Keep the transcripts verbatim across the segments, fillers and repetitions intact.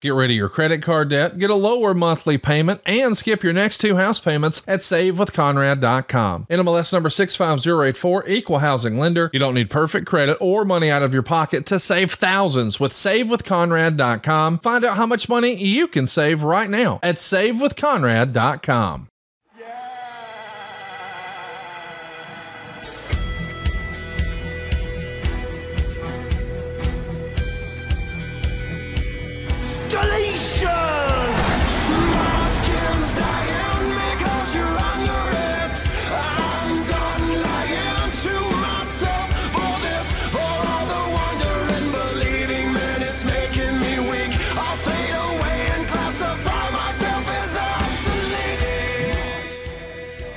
Get rid of your credit card debt, get a lower monthly payment, and skip your next two house payments at save with conrad dot com. N M L S number six five zero eight four, Equal Housing Lender. You don't need perfect credit or money out of your pocket to save thousands with save with conrad dot com. Find out how much money you can save right now at save with conrad dot com.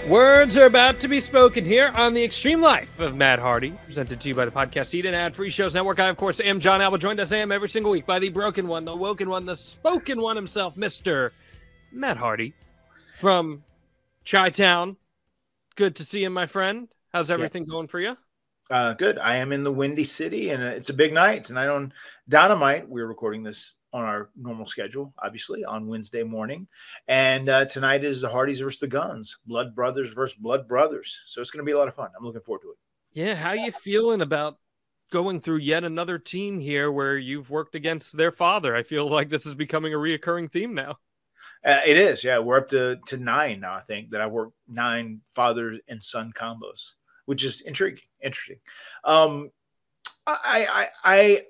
Words are about to be spoken here on The Extreme Life of Matt Hardy, presented to you by the Podcast Seed and Ad Free Shows Network. I, of course, am John Alba, joined as I am every single week by the broken one, the woken one, the spoken one himself, Mister Matt Hardy from Chi-Town. Good to see you, my friend. How's everything yes. going for you? Uh, good. I am in the Windy City, and it's a big night. Tonight on Dynamite, we're recording this on our normal schedule, obviously, on Wednesday morning. And uh, tonight is the Hardys versus the Guns, Blood Brothers versus Blood Brothers. So it's going to be a lot of fun. I'm looking forward to it. Yeah, how you feeling about going through yet another team here where you've worked against their father? I feel like this is becoming a reoccurring theme now. Uh, it is, yeah. We're up to, to nine now, I think, that I've worked nine father and son combos, which is intriguing, interesting. Um, I, I, I,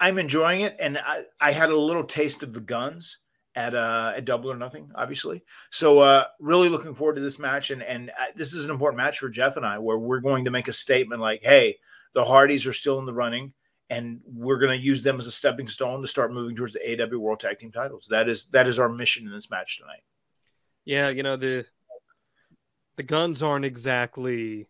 I'm enjoying it, and I, I had a little taste of the Guns at uh, at Double or Nothing, obviously. So uh, really looking forward to this match, and and uh, this is an important match for Jeff and I, where we're going to make a statement like, hey, the Hardys are still in the running, and we're going to use them as a stepping stone to start moving towards the A E W World Tag Team titles. That is that is our mission in this match tonight. Yeah, you know, the the Guns aren't exactly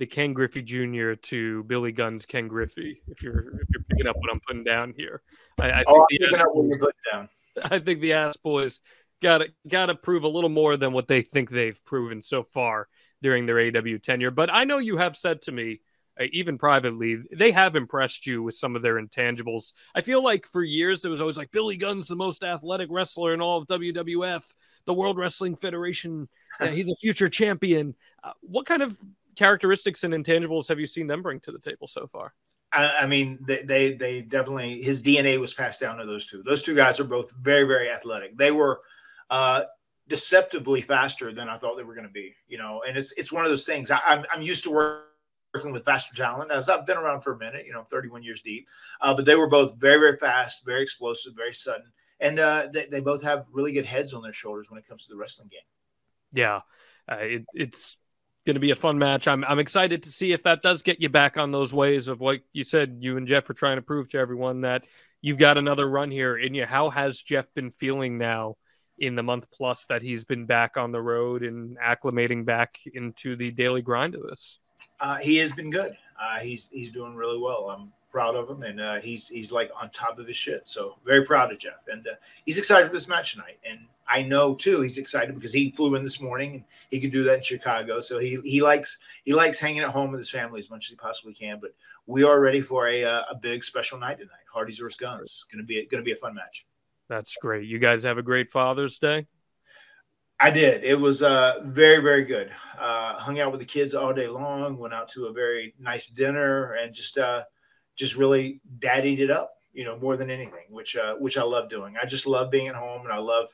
the Ken Griffey Junior to Billy Gunn's Ken Griffey, if you're if you're picking up what I'm putting down here. I, I think oh, I'm picking up what you're putting down. I think the Ass Boys gotta gotta prove a little more than what they think they've proven so far during their A E W tenure. But I know you have said to me, uh, even privately, they have impressed you with some of their intangibles. I feel like for years it was always like Billy Gunn's the most athletic wrestler in all of W W F, the World Wrestling Federation. Yeah, he's a future champion. Uh, what kind of characteristics and intangibles have you seen them bring to the table so far? I, I mean, they, they they definitely, his D N A was passed down to those two. Those two guys are both very, very athletic. They were uh, deceptively faster than I thought they were going to be, you know, and it's it's one of those things. I, I'm, I'm used to work, working with faster talent, as I've been around for a minute, you know, I'm thirty-one years deep, uh, but they were both very, very fast, very explosive, very sudden. And uh, they, they both have really good heads on their shoulders when it comes to the wrestling game. Yeah, uh, it, it's going to be a fun match. I'm, I'm excited to see if that does get you back on those ways of what you said you and Jeff are trying to prove to everyone, that you've got another run here in you. How has Jeff been feeling now in the month plus that he's been back on the road and acclimating back into the daily grind of this? Uh, he has been good. Uh, he's he's doing really well. I'm proud of him, and uh, he's he's like on top of his shit. So very proud of Jeff, and uh, he's excited for this match tonight. And I know too, he's excited because he flew in this morning and he could do that in Chicago. So he, he likes, he likes hanging at home with his family as much as he possibly can, but we are ready for a, uh, a big special night tonight. Hardy's versus Guns. It's going to be, going to be a fun match. That's great. You guys have a great Father's Day. I did. It was uh, very, very good. Uh, hung out with the kids all day long, went out to a very nice dinner, and just, uh, just really daddied it up, you know, more than anything, which, uh, which I love doing. I just love being at home, and I love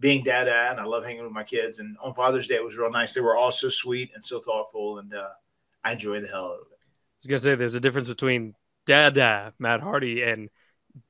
being dad at, and I love hanging with my kids. And on Father's Day, it was real nice. They were all so sweet and so thoughtful, and uh, I enjoy the hell out of it. I was going to say, there's a difference between dada, Matt Hardy, and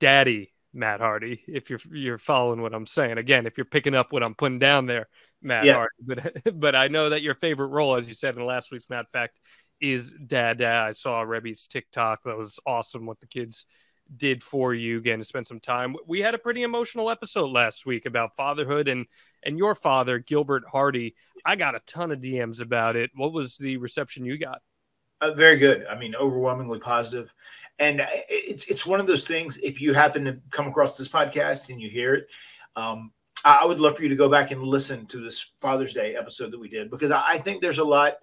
daddy, Matt Hardy, if you're you're following what I'm saying. Again, if you're picking up what I'm putting down there, Matt yeah. Hardy. But, but I know that your favorite role, as you said in last week's Matt Fact, is dada. I saw Rebby's TikTok. That was awesome what the kids did for you, again, to spend some time. We had a pretty emotional episode last week about fatherhood and and your father, Gilbert Hardy. I got a ton of D Ms about it. What was the reception you got? Uh, very good. I mean, overwhelmingly positive. And it's it's one of those things, if you happen to come across this podcast and you hear it, um, I would love for you to go back and listen to this Father's Day episode that we did, because I think there's a lot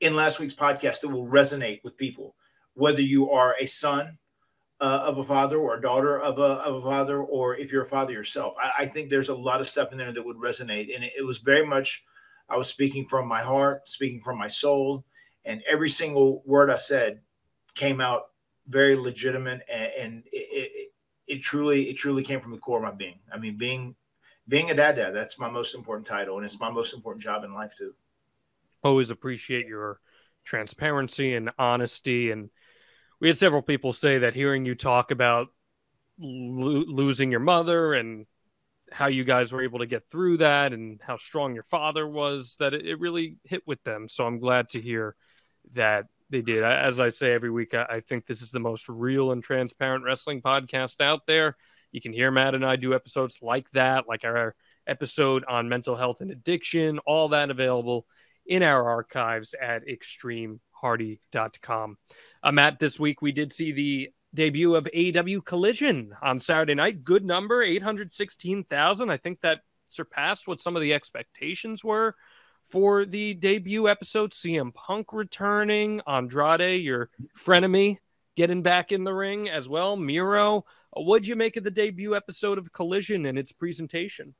in last week's podcast that will resonate with people, whether you are a son, uh, of a father or a daughter of a, of a father, or if you're a father yourself. I, I think there's a lot of stuff in there that would resonate. And it, it was very much, I was speaking from my heart, speaking from my soul, and every single word I said came out very legitimate, and, and it, it, it truly, it truly came from the core of my being. I mean, being, being a dad, dad, that's my most important title, and it's my most important job in life too. Always appreciate your transparency and honesty. And we had several people say that hearing you talk about lo losing your mother and how you guys were able to get through that and how strong your father was, that it, it really hit with them. So I'm glad to hear that they did. As I say every week, I, I think this is the most real and transparent wrestling podcast out there. You can hear Matt and I do episodes like that, like our episode on mental health and addiction, all that available in our archives at extreme hardy dot com. Uh, Matt, this week we did see the debut of A E W Collision on Saturday night. Good number, eight hundred sixteen thousand. I think that surpassed what some of the expectations were for the debut episode. C M Punk returning, Andrade, your frenemy, getting back in the ring as well. Miro, what'd you make of the debut episode of Collision and its presentation?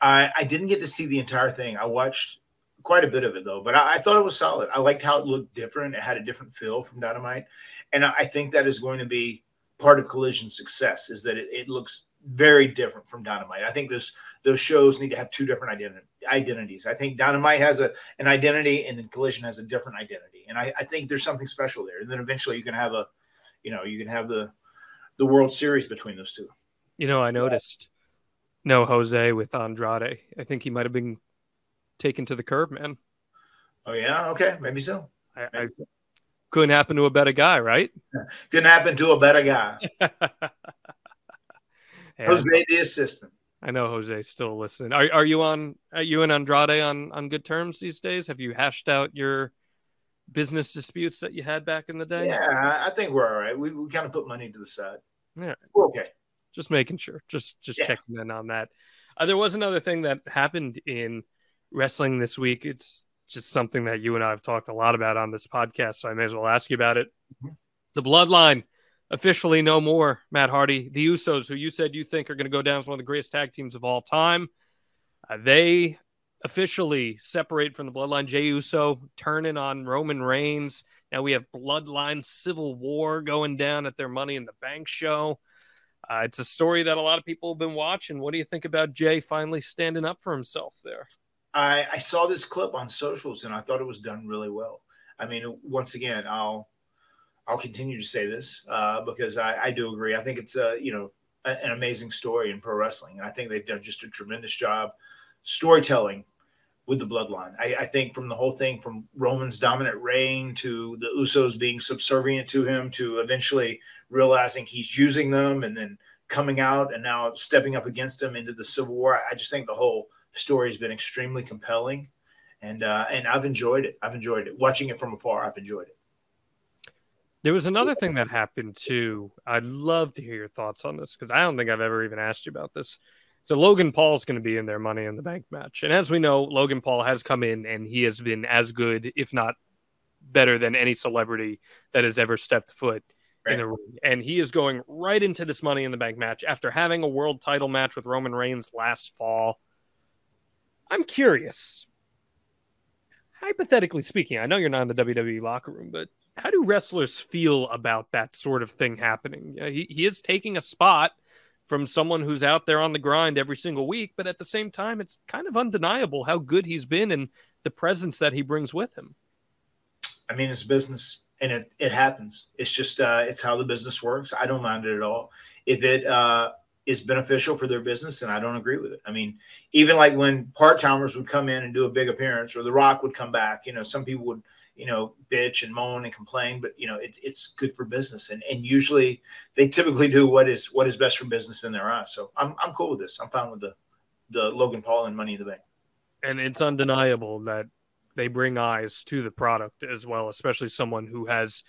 I, I didn't get to see the entire thing. I watched quite a bit of it, though, but I, I thought it was solid. I liked how it looked different. It had a different feel from Dynamite, and I, I think that is going to be part of Collision's success, is that it, it looks very different from Dynamite. I think those those shows need to have two different identi identities. I think Dynamite has a an identity, and then Collision has a different identity, and I, I think there's something special there. And then eventually you can have a, you know, you can have the the World Series between those two. You know, I noticed no Jose with Andrade. I think he might have been taken to the curb, man. Oh yeah, okay, maybe so. Maybe I, I so. Couldn't happen to a better guy, right? Yeah. Couldn't happen to a better guy. Jose, the assistant. I know Jose's still listening. Are are you on? Are you and Andrade on on good terms these days? Have you hashed out your business disputes that you had back in the day? Yeah, I think we're all right. We we kind of put money to the side. Yeah, we're okay. Just making sure. Just just yeah. checking in on that. Uh, there was another thing that happened in wrestling this week. It's just something that you and I have talked a lot about on this podcast, so I may as well ask you about it. Mm-hmm. The Bloodline, officially no more, Matt Hardy. The Usos, who you said you think are going to go down as one of the greatest tag teams of all time, uh, they officially separate from the Bloodline. Jey Uso turning on Roman Reigns. Now we have Bloodline Civil War going down at their Money in the Bank show. Uh, it's a story that a lot of people have been watching. What do you think about Jey finally standing up for himself there? I, I saw this clip on socials, and I thought it was done really well. I mean, once again, I'll I'll continue to say this uh, because I, I do agree. I think it's a, you know, a, an amazing story in pro wrestling, and I think they've done just a tremendous job storytelling with the Bloodline. I, I think from the whole thing, from Roman's dominant reign to the Usos being subservient to him, to eventually realizing he's using them, and then coming out and now stepping up against him into the Civil War. I, I just think the whole story has been extremely compelling, and uh and I've enjoyed it. I've enjoyed it watching it from afar. I've enjoyed it. There was another thing that happened too. I'd love to hear your thoughts on this, because I don't think I've ever even asked you about this. So Logan Paul's going to be in their Money in the Bank match, and as we know, Logan Paul has come in and he has been as good, if not better, than any celebrity that has ever stepped foot right in the ring. And he is going right into this Money in the Bank match after having a world title match with Roman Reigns last fall. I'm curious, hypothetically speaking, I know you're not in the W W E locker room, but how do wrestlers feel about that sort of thing happening? You know, he, he is taking a spot from someone who's out there on the grind every single week, but at the same time, it's kind of undeniable how good he's been and the presence that he brings with him. I mean, it's business, and it, it happens. It's just, uh, it's how the business works. I don't mind it at all. If it, uh, is beneficial for their business, and I don't agree with it. I mean, even like when part-timers would come in and do a big appearance, or The Rock would come back, you know, some people would, you know, bitch and moan and complain, but you know, it's, it's good for business. And, and usually they typically do what is, what is best for business in their eyes. So I'm, I'm cool with this. I'm fine with the, the Logan Paul and Money in the Bank. And it's undeniable that they bring eyes to the product as well, especially someone who has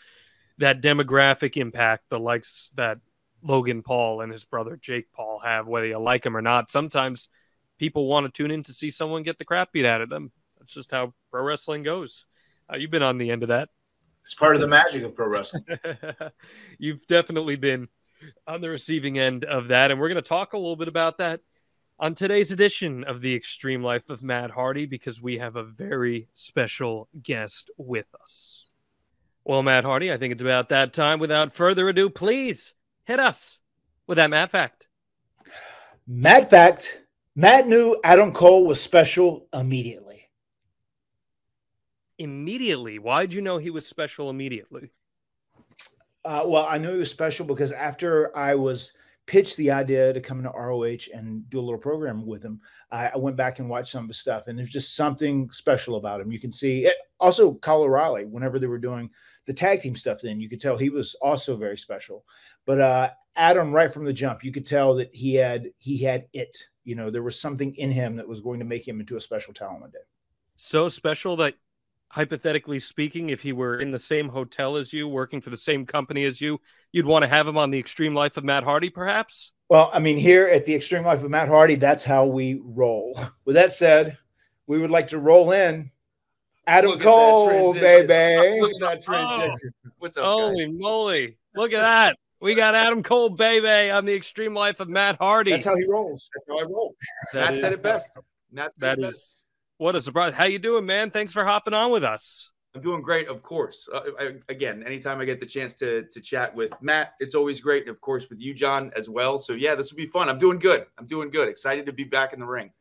that demographic impact, the likes that Logan Paul and his brother Jake Paul have, whether you like him or not. Sometimes people want to tune in to see someone get the crap beat out of them. That's just how pro wrestling goes. Uh, you've been on the end of that It's part of the magic of pro wrestling. You've definitely been on the receiving end of that, and we're going to talk a little bit about that on today's edition of The Extreme Life of Matt Hardy, because we have a very special guest with us. Well, Matt Hardy, I think it's about that time. Without further ado, please hit us with that Matt Fact. Matt Fact. Matt knew Adam Cole was special immediately. Immediately? Why'd you know he was special immediately? Uh, well, I knew he was special because after I was pitched the idea to come into R O H and do a little program with him, I, I went back and watched some of his stuff, and there's just something special about him. You can see it. Also, Kyle O'Reilly, whenever they were doing the tag team stuff, then you could tell he was also very special. But uh, Adam, right from the jump, you could tell that he had he had it. You know, there was something in him that was going to make him into a special talent one day. So special that, hypothetically speaking, if he were in the same hotel as you, working for the same company as you, you'd want to have him on The Extreme Life of Matt Hardy, perhaps? Well, I mean, here at The Extreme Life of Matt Hardy, that's how we roll. With that said, we would like to roll in Adam Look Cole, baby. Look at that transition. Oh, what's up, holy guys? Moly. Look at that. We got Adam Cole, baby, on The Extreme Life of Matt Hardy. That's how he rolls. That's how I roll. That Matt said it best. Matt said it best. What a surprise. How you doing, man? Thanks for hopping on with us. I'm doing great, of course. Uh, I, again, anytime I get the chance to to chat with Matt, it's always great. And, of course, with you, John, as well. So, yeah, this will be fun. I'm doing good. I'm doing good. Excited to be back in the ring.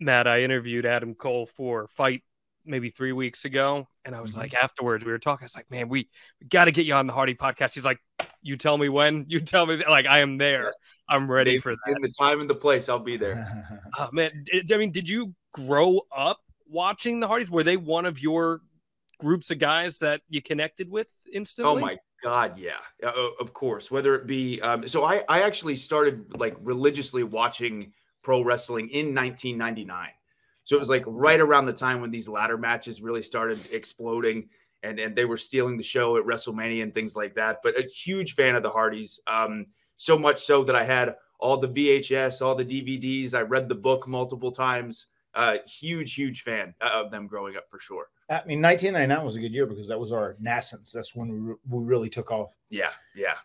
Matt, I interviewed Adam Cole for Fight maybe three weeks ago. And I was mm-hmm. like, afterwards, we were talking. I was like, man, we, we got to get you on the Hardy podcast. He's like, you tell me when. You tell me. That. Like, I am there. Yes. I'm ready Maybe for that. In the time and the place, I'll be there. Oh, man, I mean, did you grow up watching the Hardys? Were they one of your groups of guys that you connected with instantly? Oh, my God, yeah. Uh, of course. Whether it be um, – so I, I actually started, like, religiously watching pro wrestling in nineteen ninety-nine. So it was, like, right around the time when these ladder matches really started exploding, and, and they were stealing the show at WrestleMania and things like that. But a huge fan of the Hardys. Um So much so that I had all the V H S, all the D V Ds. I read the book multiple times. Uh, huge, huge fan of them growing up for sure. I mean, nineteen ninety-nine was a good year because that was our nascence. That's when we, re- we really took off. Yeah, yeah.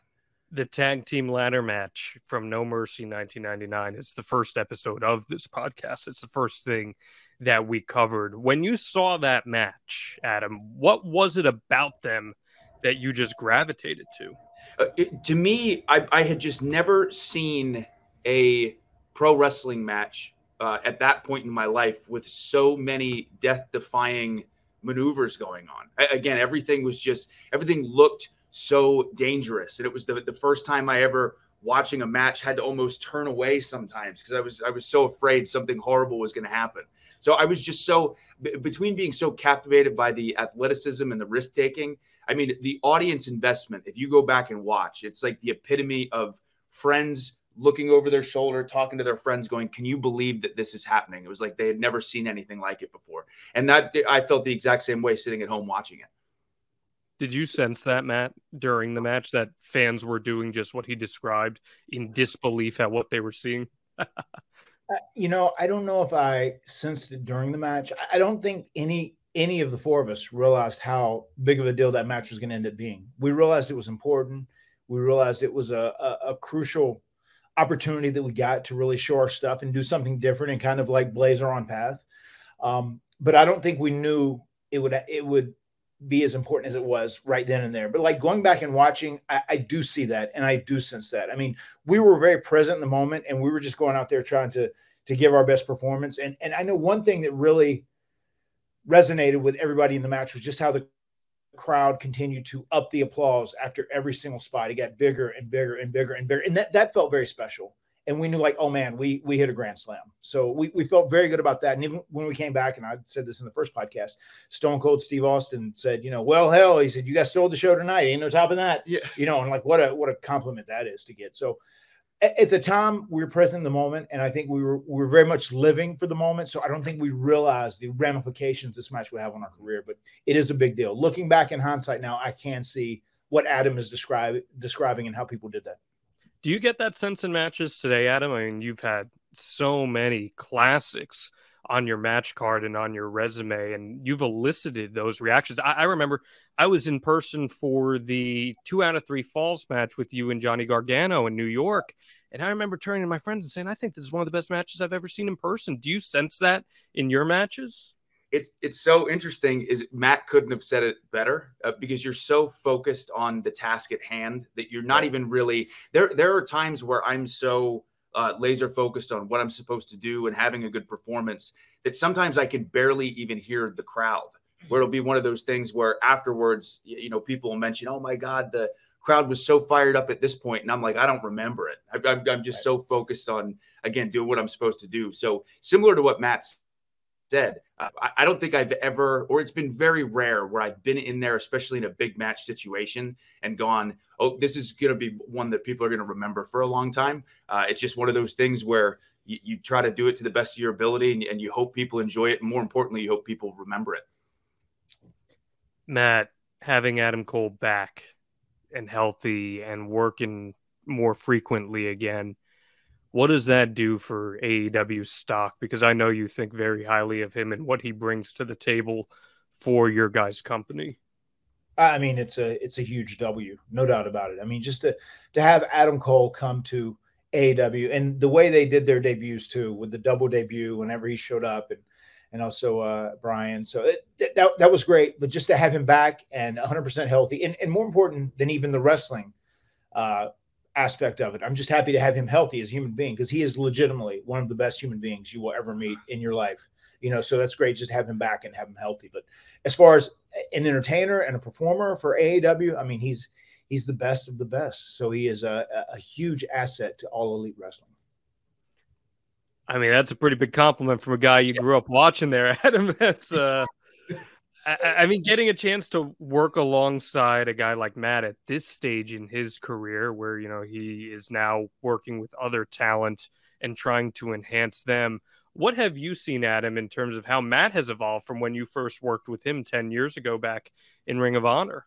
The tag team ladder match from No Mercy nineteen ninety-nine is the first episode of this podcast. It's the first thing that we covered. When you saw that match, Adam, what was it about them that you just gravitated to? Uh, it, to me, I, I had just never seen a pro wrestling match uh, at that point in my life with so many death-defying maneuvers going on. I, again, everything was just everything looked so dangerous, and it was the the first time I ever watching a match had to almost turn away sometimes because I was I was so afraid something horrible was going to happen. So I was just so b- between being so captivated by the athleticism and the risk taking. I mean, the audience investment, if you go back and watch, it's like the epitome of friends looking over their shoulder, talking to their friends going, can you believe that this is happening? It was like they had never seen anything like it before. And that I felt the exact same way sitting at home watching it. Did you sense that, Matt, during the match that fans were doing just what he described in disbelief at what they were seeing? uh, you know, I don't know if I sensed it during the match. I don't think any... any of the four of us realized how big of a deal that match was going to end up being. We realized it was important. We realized it was a, a, a crucial opportunity that we got to really show our stuff and do something different and kind of like blaze our own path. Um, but I don't think we knew it would, it would be as important as it was right then and there. But like going back and watching, I, I do see that. And I do sense that. I mean, we were very present in the moment and we were just going out there trying to, to give our best performance. And, and I know one thing that really resonated with everybody in the match was just how the crowd continued to up the applause after every single spot. It got bigger and bigger and bigger and bigger. And that, that felt very special. And we knew like, oh man, we, we hit a grand slam. So we, we felt very good about that. And even when we came back, and I said this in the first podcast, Stone Cold Steve Austin said, you know, well, hell, he said, you guys stole the show tonight. Ain't no top of that. Yeah. You know, and like, what a, what a compliment that is to get. So at the time, we were present in the moment, and I think we were we were very much living for the moment, so I don't think we realized the ramifications this match would have on our career, but it is a big deal. Looking back in hindsight now, I can see what Adam is describe, describing and how people did that. Do you get that sense in matches today, Adam? I mean, you've had so many classics on your match card and on your resume, and you've elicited those reactions. I, I remember I was in person for the two out of three falls match with you and Johnny Gargano in New York. And I remember turning to my friends and saying, I think this is one of the best matches I've ever seen in person. Do you sense that in your matches? It's, it's so interesting is Matt couldn't have said it better uh, because you're so focused on the task at hand that you're not even really there. There are times where I'm so uh, laser focused on what I'm supposed to do and having a good performance that sometimes I can barely even hear the crowd, where it'll be one of those things where afterwards, you know, people will mention, oh my God, the crowd was so fired up at this point. And I'm like, I don't remember it. I, I'm, I'm just so focused on, again, doing what I'm supposed to do. So similar to what Matt's said, uh, I, I don't think I've ever, or it's been very rare where I've been in there, especially in a big match situation, and gone, oh, this is going to be one that people are going to remember for a long time. Uh, it's just one of those things where you, you try to do it to the best of your ability, and, and you hope people enjoy it. And more importantly, you hope people remember it. Matt, having Adam Cole back and healthy and working more frequently again, what does that do for A E W's stock? Because I know you think very highly of him and what he brings to the table for your guys' company. I mean, it's a it's a huge W, no doubt about it. I mean, just to, to have Adam Cole come to A E W, and the way they did their debuts too, with the double debut whenever he showed up, and and also uh, Brian. So it, that, that was great, but just to have him back and one hundred percent healthy, and, and more important than even the wrestling uh, aspect of it, I'm just happy to have him healthy as a human being, because he is legitimately one of the best human beings you will ever meet in your life. You know, so that's great just to have him back and have him healthy. But as far as an entertainer and a performer for A E W, I mean, he's he's the best of the best. So he is a, a huge asset to All Elite Wrestling. I mean, that's a pretty big compliment from a guy you grew up watching there, Adam. That's, uh, I, I mean, getting a chance to work alongside a guy like Matt at this stage in his career, where, you know, he is now working with other talent and trying to enhance them. What have you seen, Adam, in terms of how Matt has evolved from when you first worked with him ten years ago back in Ring of Honor?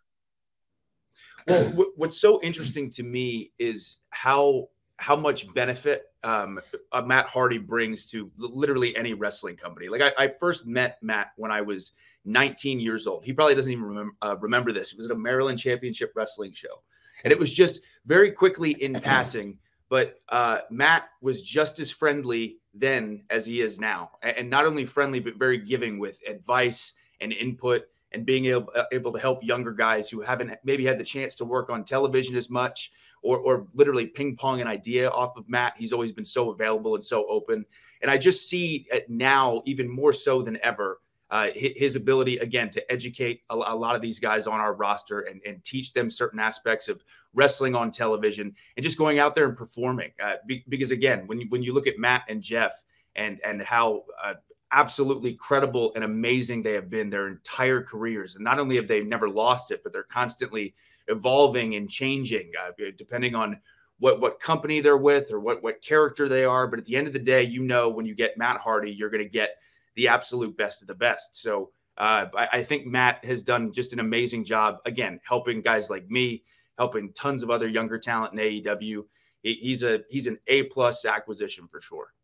Well, what's so interesting to me is how how much benefit um, uh, Matt Hardy brings to literally any wrestling company. Like I, I first met Matt when I was nineteen years old. He probably doesn't even remember, uh, remember this. It was at a Maryland Championship Wrestling show. And it was just very quickly in passing, but uh, Matt was just as friendly then as he is now. And not only friendly, but very giving with advice and input, and being able, uh, able to help younger guys who haven't maybe had the chance to work on television as much, or, or literally ping pong an idea off of Matt. He's always been so available and so open. And I just see it now even more so than ever, uh, his ability, again, to educate a, a lot of these guys on our roster and, and teach them certain aspects of wrestling on television and just going out there and performing. Uh, be, because, again, when you, when you look at Matt and Jeff and, and how uh, absolutely credible and amazing they have been their entire careers, and not only have they never lost it, but they're constantly evolving and changing, uh, depending on what what company they're with or what what character they are. But at the end of the day, you know, when you get Matt Hardy, you're going to get the absolute best of the best. So uh, I, I think Matt has done just an amazing job, again, helping guys like me, helping tons of other younger talent in A E W. He, he's a he's an A-plus acquisition for sure.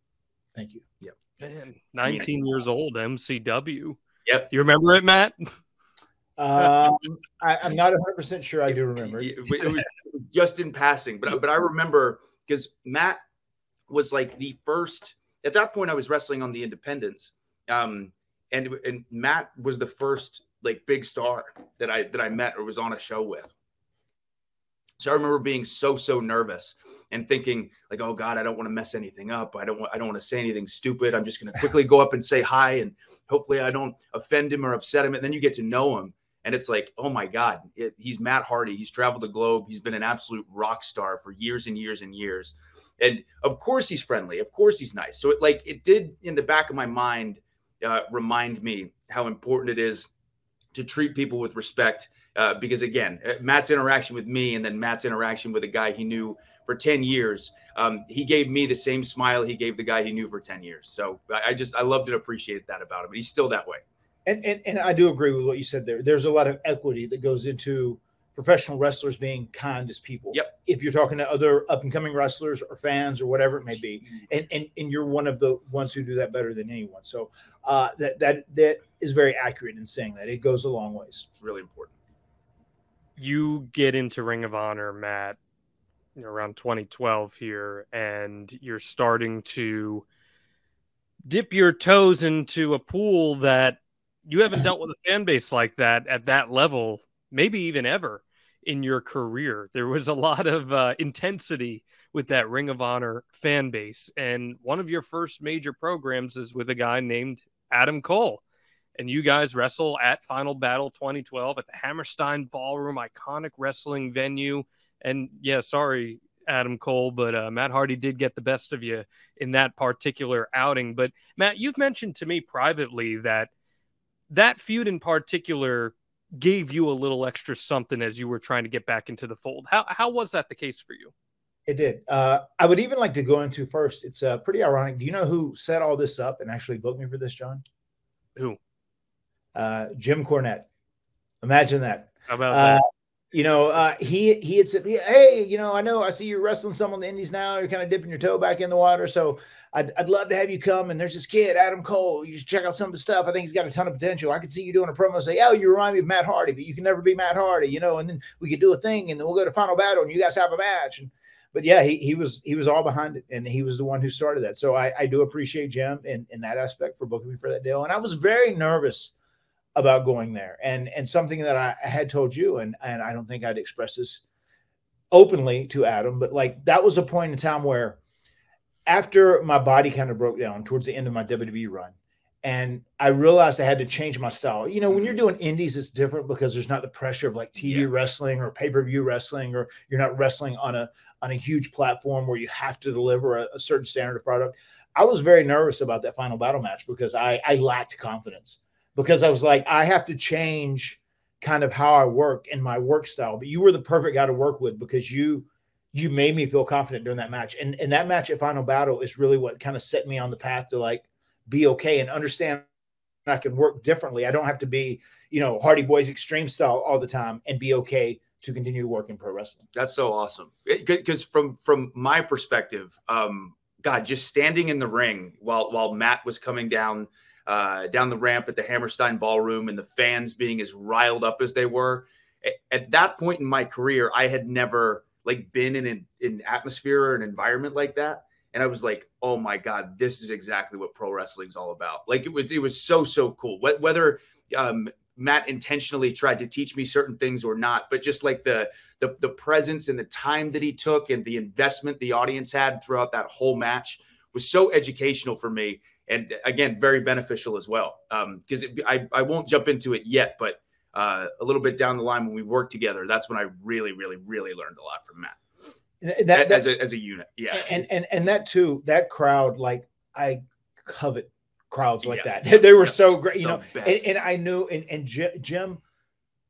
Thank you. Yep. Man, nineteen yeah. years old, M C W. Yep. You remember it, Matt? Um, I, I'm not one hundred percent sure I do remember. It, it, it was just in passing, but, but I remember because Matt was like the first, at that point I was wrestling on the independents, um, and, and Matt was the first like big star that I, that I met or was on a show with. So I remember being so, so nervous and thinking like, oh God, I don't want to mess anything up. I don't want, I don't want to say anything stupid. I'm just going to quickly go up and say hi, and hopefully I don't offend him or upset him. And then you get to know him, and it's like, oh my God, it, he's Matt Hardy. He's traveled the globe. He's been an absolute rock star for years and years and years. And of course he's friendly. Of course he's nice. So it like, it did in the back of my mind, uh, remind me how important it is to treat people with respect. Uh, because again, Matt's interaction with me and then Matt's interaction with a guy he knew for ten years, um, he gave me the same smile he gave the guy he knew for ten years. So I, I just, I loved and appreciate that about him. But he's still that way. And, and and I do agree with what you said there. There's a lot of equity that goes into professional wrestlers being kind as people. Yep. If you're talking to other up and coming wrestlers or fans or whatever it may be, and and and you're one of the ones who do that better than anyone. So uh, that that that is very accurate in saying that. It goes a long ways. It's really important. You get into Ring of Honor, Matt, you know, around twenty twelve here, and you're starting to dip your toes into a pool that you haven't dealt with a fan base like that at that level, maybe even ever in your career. There was a lot of uh, intensity with that Ring of Honor fan base. And one of your first major programs is with a guy named Adam Cole. And you guys wrestle at Final Battle twenty twelve at the Hammerstein Ballroom, iconic wrestling venue. And yeah, sorry, Adam Cole, but uh, Matt Hardy did get the best of you in that particular outing. But Matt, you've mentioned to me privately that that feud in particular gave you a little extra something as you were trying to get back into the fold. How, how was that the case for you? It did. Uh, I would even like to go into first. It's uh, pretty ironic. Do you know who set all this up and actually booked me for this, John? Who? Uh, Jim Cornette. Imagine that. How about uh, that? You know, uh, he he had said, "Hey, you know, I know I see you're wrestling some on the indies now. You're kind of dipping your toe back in the water. So I'd, I'd love to have you come. And there's this kid, Adam Cole. You should check out some of his stuff. I think he's got a ton of potential. I could see you doing a promo. Say, oh, you remind me of Matt Hardy, but you can never be Matt Hardy, you know. And then we could do a thing, and then we'll go to Final Battle, and you guys have a match." And but yeah, he he was he was all behind it, and he was the one who started that. So I, I do appreciate Jim in in that aspect for booking me for that deal. And I was very nervous about going there, and and something that I had told you, and and I don't think I'd express this openly to Adam, but like that was a point in time where after my body kind of broke down towards the end of my W W E run, and I realized I had to change my style. You know, when you're doing indies, it's different because there's not the pressure of like T V yeah. wrestling or pay-per-view wrestling, or you're not wrestling on a on a huge platform where you have to deliver a, a certain standard of product. I was very nervous about that Final Battle match because I I lacked confidence. Because I was like, I have to change kind of how I work and my work style. But you were the perfect guy to work with because you you made me feel confident during that match. And, and that match at Final Battle is really what kind of set me on the path to like be okay and understand I can work differently. I don't have to be, you know, Hardy Boys extreme style all the time and be okay to continue to work in pro wrestling. That's so awesome. Because from from my perspective, um, God, just standing in the ring while while Matt was coming down Uh, down the ramp at the Hammerstein Ballroom and the fans being as riled up as they were. At, at that point in my career, I had never like been in an, in an atmosphere or an environment like that. And I was like, oh my God, this is exactly what pro wrestling is all about. Like it was, it was so, so cool. Whether um, Matt intentionally tried to teach me certain things or not, but just like the, the, the presence and the time that he took and the investment the audience had throughout that whole match was so educational for me. And again, very beneficial as well, because um, I, I won't jump into it yet, but uh, a little bit down the line when we work together, that's when I really, really, really learned a lot from Matt that, that, as, a, as a unit. Yeah. And, and, and that too, that crowd, like I covet crowds like yeah. that. They were yeah. so great, you the know, and, and I knew, and, and Jim,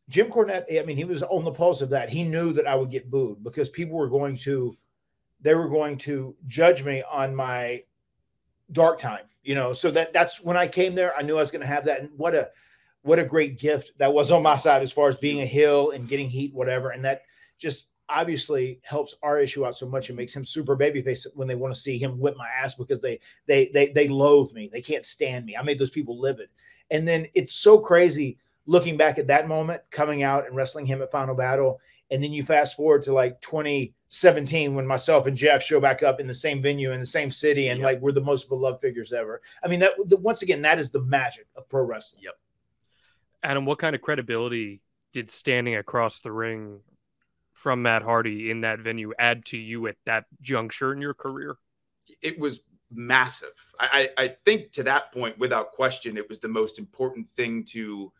Jim Cornette, I mean, he was on the pulse of that. He knew that I would get booed because people were going to, they were going to judge me on my dark time, you know, so that that's when I came there, I knew I was going to have that. And what a, what a great gift that was on my side, as far as being a heel and getting heat, whatever. And that just obviously helps our issue out so much. It makes him super babyface when they want to see him whip my ass because they, they, they, they loathe me. They can't stand me. I made those people livid. And then it's so crazy looking back at that moment, coming out and wrestling him at Final Battle. And then you fast forward to like twenty seventeen when myself and Jeff show back up in the same venue in the same city, and yep. like we're the most beloved figures ever. I mean, that the, once again, that is the magic of pro wrestling. Yep. Adam, what kind of credibility did standing across the ring from Matt Hardy in that venue add to you at that juncture in your career? It was massive. I, I, I think to that point, without question, it was the most important thing to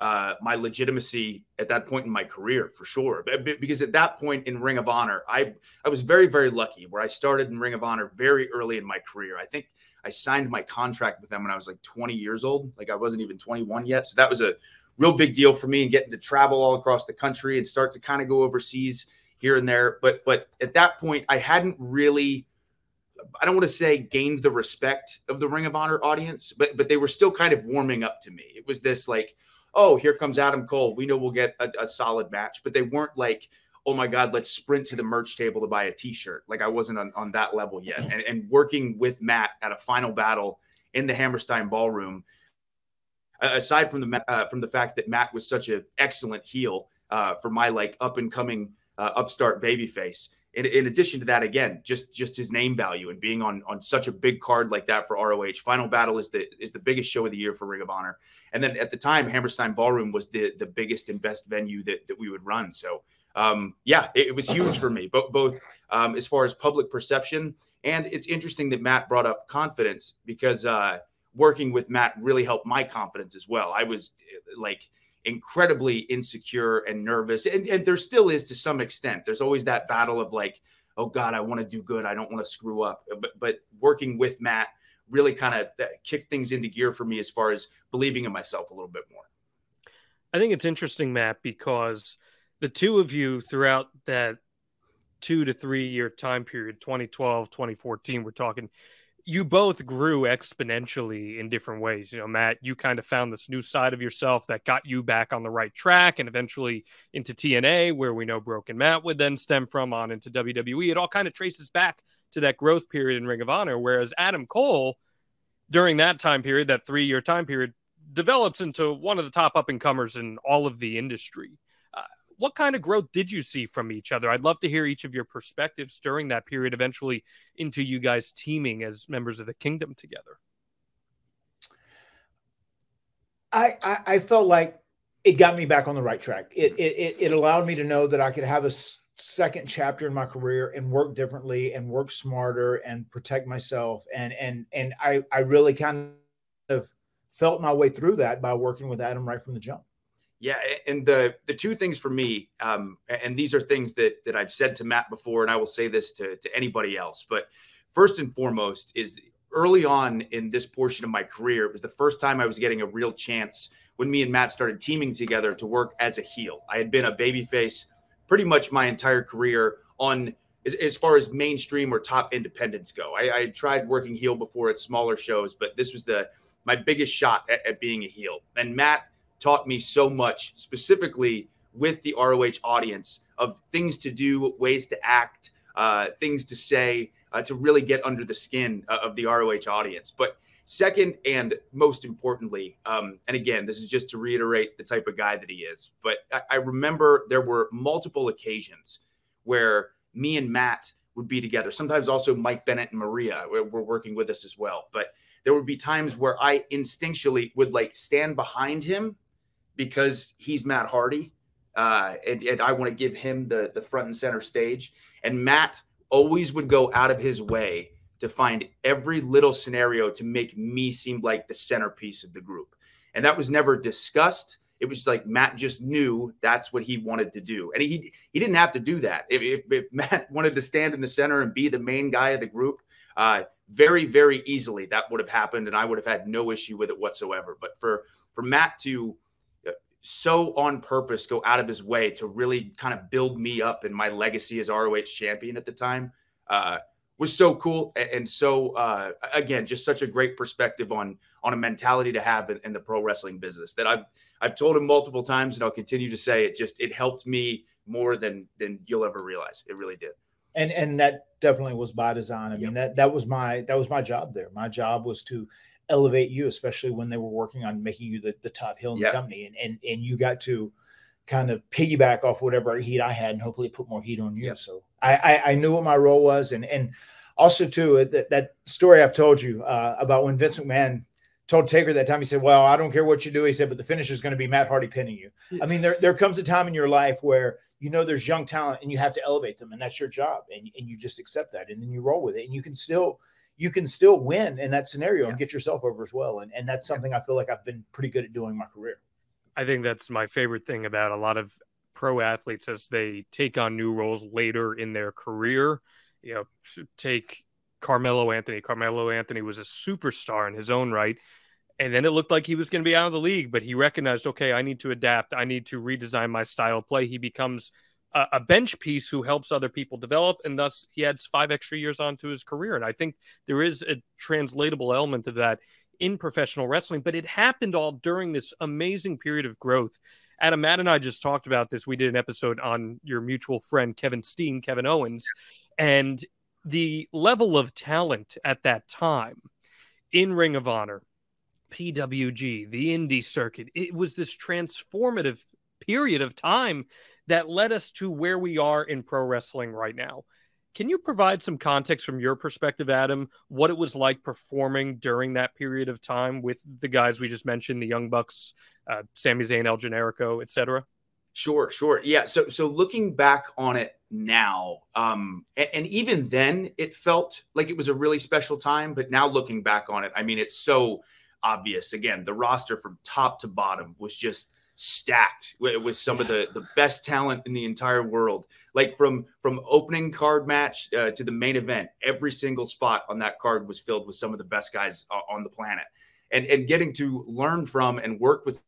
Uh, my legitimacy at that point in my career, for sure. Because at that point in Ring of Honor, I, I was very, very lucky where I started in Ring of Honor very early in my career. I think I signed my contract with them when I was like twenty years old. Like I wasn't even twenty-one yet. So that was a real big deal for me, and getting to travel all across the country and start to kind of go overseas here and there. But, but at that point, I hadn't really, I don't want to say gained the respect of the Ring of Honor audience, but, but they were still kind of warming up to me. It was this like, oh, here comes Adam Cole. We know we'll get a, a solid match. But they weren't like, oh, my God, let's sprint to the merch table to buy a T-shirt. Like I wasn't on, on that level yet. And, and working with Matt at a Final Battle in the Hammerstein Ballroom, aside from the uh, from the fact that Matt was such an excellent heel uh, for my like up and coming uh, upstart babyface. In, in addition to that, again, just just his name value and being on on such a big card like that for R O H. Final Battle is the is the biggest show of the year for Ring of Honor, and then at the time, Hammerstein Ballroom was the the biggest and best venue that that we would run. So um, yeah, it, it was huge for me, both both um, as far as public perception, and it's interesting that Matt brought up confidence because uh, working with Matt really helped my confidence as well. I was like incredibly insecure and nervous. And, and there still is to some extent. There's always that battle of like, oh God, I want to do good. I don't want to screw up. But, but working with Matt really kind of kicked things into gear for me as far as believing in myself a little bit more. I think it's interesting, Matt, because the two of you throughout that two to three year time period, twenty twelve, twenty fourteen, we're talking, you both grew exponentially in different ways. You know, Matt, you kind of found this new side of yourself that got you back on the right track and eventually into T N A, where we know Broken Matt would then stem from on into W W E. It all kind of traces back to that growth period in Ring of Honor, whereas Adam Cole, during that time period, that three-year time period, develops into one of the top up-and-comers in all of the industry. Uh, what kind of growth did you see from each other? I'd love to hear each of your perspectives during that period, eventually into you guys teaming as members of the Kingdom together. I, I, I felt like it got me back on the right track. It, it, it allowed me to know that I could have a second chapter in my career and work differently and work smarter and protect myself. And, and, and I, I really kind of felt my way through that by working with Adam right from the jump. Yeah, and the the two things for me, um, and these are things that that I've said to Matt before, and I will say this to, to anybody else. But first and foremost is early on in this portion of my career, it was the first time I was getting a real chance when me and Matt started teaming together to work as a heel. I had been a babyface pretty much my entire career on as, as far as mainstream or top independents go. I, I had tried working heel before at smaller shows, but this was the my biggest shot at, at being a heel. And Matt taught me so much, specifically with the R O H audience, of things to do, ways to act, uh, things to say, uh, to really get under the skin of the R O H audience. But second and most importantly, um, and again, this is just to reiterate the type of guy that he is, but I, I remember there were multiple occasions where me and Matt would be together. Sometimes also Mike Bennett and Maria were, were working with us as well. But there would be times where I instinctually would like stand behind him because he's Matt Hardy, uh, and, and I want to give him the, the front and center stage. And Matt always would go out of his way to find every little scenario to make me seem like the centerpiece of the group. And that was never discussed. It was like Matt just knew that's what he wanted to do. And he he didn't have to do that. If, if, if Matt wanted to stand in the center and be the main guy of the group, uh, very, very easily that would have happened, and I would have had no issue with it whatsoever. But for, for Matt to so on purpose go out of his way to really kind of build me up and my legacy as R O H champion at the time uh, was so cool. And so, uh, again, just such a great perspective on, on a mentality to have in, in the pro wrestling business that I've, I've told him multiple times, and I'll continue to say it just, it helped me more than, than you'll ever realize. It really did. And, and that definitely was by design. I mean, yep. that, that was my, that was my job there. My job was to elevate you, especially when they were working on making you the, the top heel in yep. the company. And, and, and you got to kind of piggyback off whatever heat I had and hopefully put more heat on you. Yep. So I, I, I knew what my role was. And, and also too, that, that story I've told you uh, about when Vince McMahon told Taker that time, he said, well, I don't care what you do. He said, but the finish is going to be Matt Hardy pinning you. I mean, there, there comes a time in your life where, you know, there's young talent and you have to elevate them, and that's your job. And, and you just accept that, and then you roll with it, and you can still, you can still win in that scenario yeah. and get yourself over as well. And, and that's something I feel like I've been pretty good at doing in my career. I think that's my favorite thing about a lot of pro athletes as they take on new roles later in their career. You know, take Carmelo Anthony. Carmelo Anthony was a superstar in his own right, and then it looked like he was going to be out of the league, but he recognized, okay, I need to adapt. I need to redesign my style of play. He becomes a bench piece who helps other people develop, and thus he adds five extra years onto his career. And I think there is a translatable element of that in professional wrestling, but it happened all during this amazing period of growth. Adam, Matt and I just talked about this. We did an episode on your mutual friend, Kevin Steen, Kevin Owens, and the level of talent at that time in Ring of Honor, P W G, the indie circuit. It was this transformative period of time that led us to where we are in pro wrestling right now. Can you provide some context from your perspective, Adam, what it was like performing during that period of time with the guys we just mentioned, the Young Bucks, uh, Sami Zayn, El Generico, et cetera? Sure, sure. Yeah. So, so looking back on it now, um, and, and even then it felt like it was a really special time, but now looking back on it, I mean, it's so obvious. Again, the roster from top to bottom was just stacked with some of the, the best talent in the entire world. Like from, from opening card match uh, to the main event, every single spot on that card was filled with some of the best guys uh, on the planet. And, and getting to learn from and work with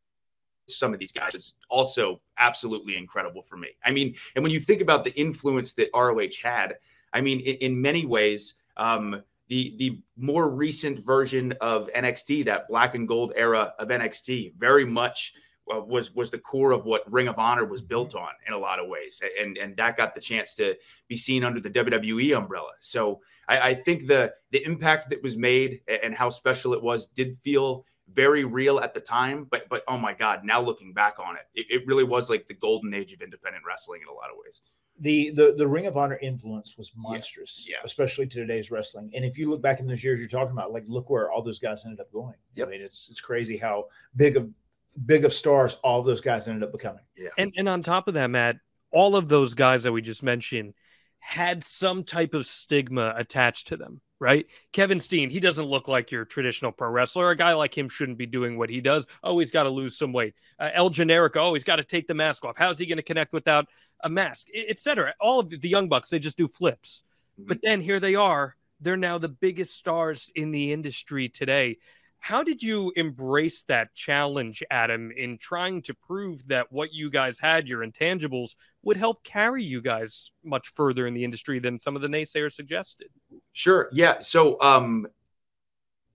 some of these guys is also absolutely incredible for me. I mean, and when you think about the influence that R O H had, I mean, in, in many ways, um, the, the more recent version of N X T, that black and gold era of N X T, very much was was the core of what Ring of Honor was built on in a lot of ways. And, and that got the chance to be seen under the W W E umbrella. So I, I think the, the impact that was made and how special it was did feel very real at the time. But, but oh, my God, now looking back on it, it, it really was like the golden age of independent wrestling in a lot of ways. The, the, the Ring of Honor influence was monstrous, yeah. Yeah. especially to today's wrestling. And if you look back in those years you're talking about, like, look where all those guys ended up going. Yep. I mean, it's, it's crazy how big of – big of stars all of those guys ended up becoming. Yeah. And and on top of that, Matt, all of those guys that we just mentioned had some type of stigma attached to them, right? Kevin Steen, he doesn't look like your traditional pro wrestler. A guy like him shouldn't be doing what he does. Oh, he's got to lose some weight. Uh, El Generico, oh, he's got to take the mask off. How's he going to connect without a mask, et cetera? All of the Young Bucks, they just do flips. Mm-hmm. But then here they are. They're now the biggest stars in the industry today. How did you embrace that challenge, Adam, in trying to prove that what you guys had, your intangibles, would help carry you guys much further in the industry than some of the naysayers suggested? Sure. Yeah. So um,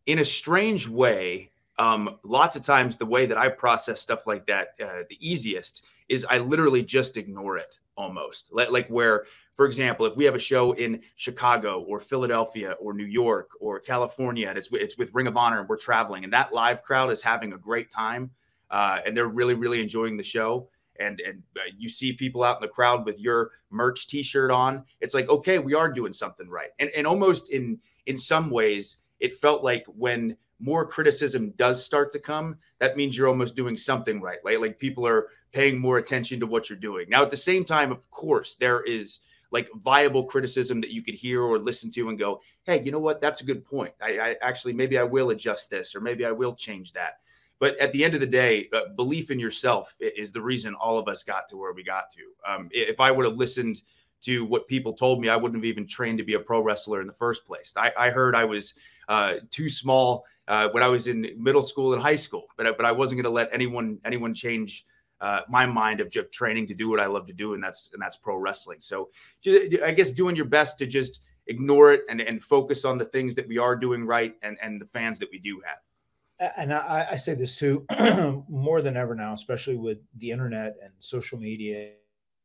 in a strange way, um, lots of times the way that I process stuff like that, uh, the easiest is I literally just ignore it almost. Like where, for example, if we have a show in Chicago or Philadelphia or New York or California, and it's, it's with Ring of Honor and we're traveling and that live crowd is having a great time uh, and they're really, really enjoying the show. And, and uh, you see people out in the crowd with your merch t-shirt on. It's like, okay, we are doing something right. And, and almost in, in some ways, it felt like when more criticism does start to come, that means you're almost doing something right. Like, like people are paying more attention to what you're doing. Now, at the same time, of course, there is like viable criticism that you could hear or listen to and go, hey, you know what? That's a good point. I, I actually, maybe I will adjust this or maybe I will change that. But at the end of the day, uh, belief in yourself is the reason all of us got to where we got to. Um, if I would have listened to what people told me, I wouldn't have even trained to be a pro wrestler in the first place. I, I heard I was uh, too small uh, when I was in middle school and high school, but I, but I wasn't going to let anyone, anyone change Uh, my mind of just training to do what I love to do. And that's, and that's pro wrestling. So I guess doing your best to just ignore it and, and focus on the things that we are doing right. And, and the fans that we do have. And I, I say this too, more than ever now, especially with the internet and social media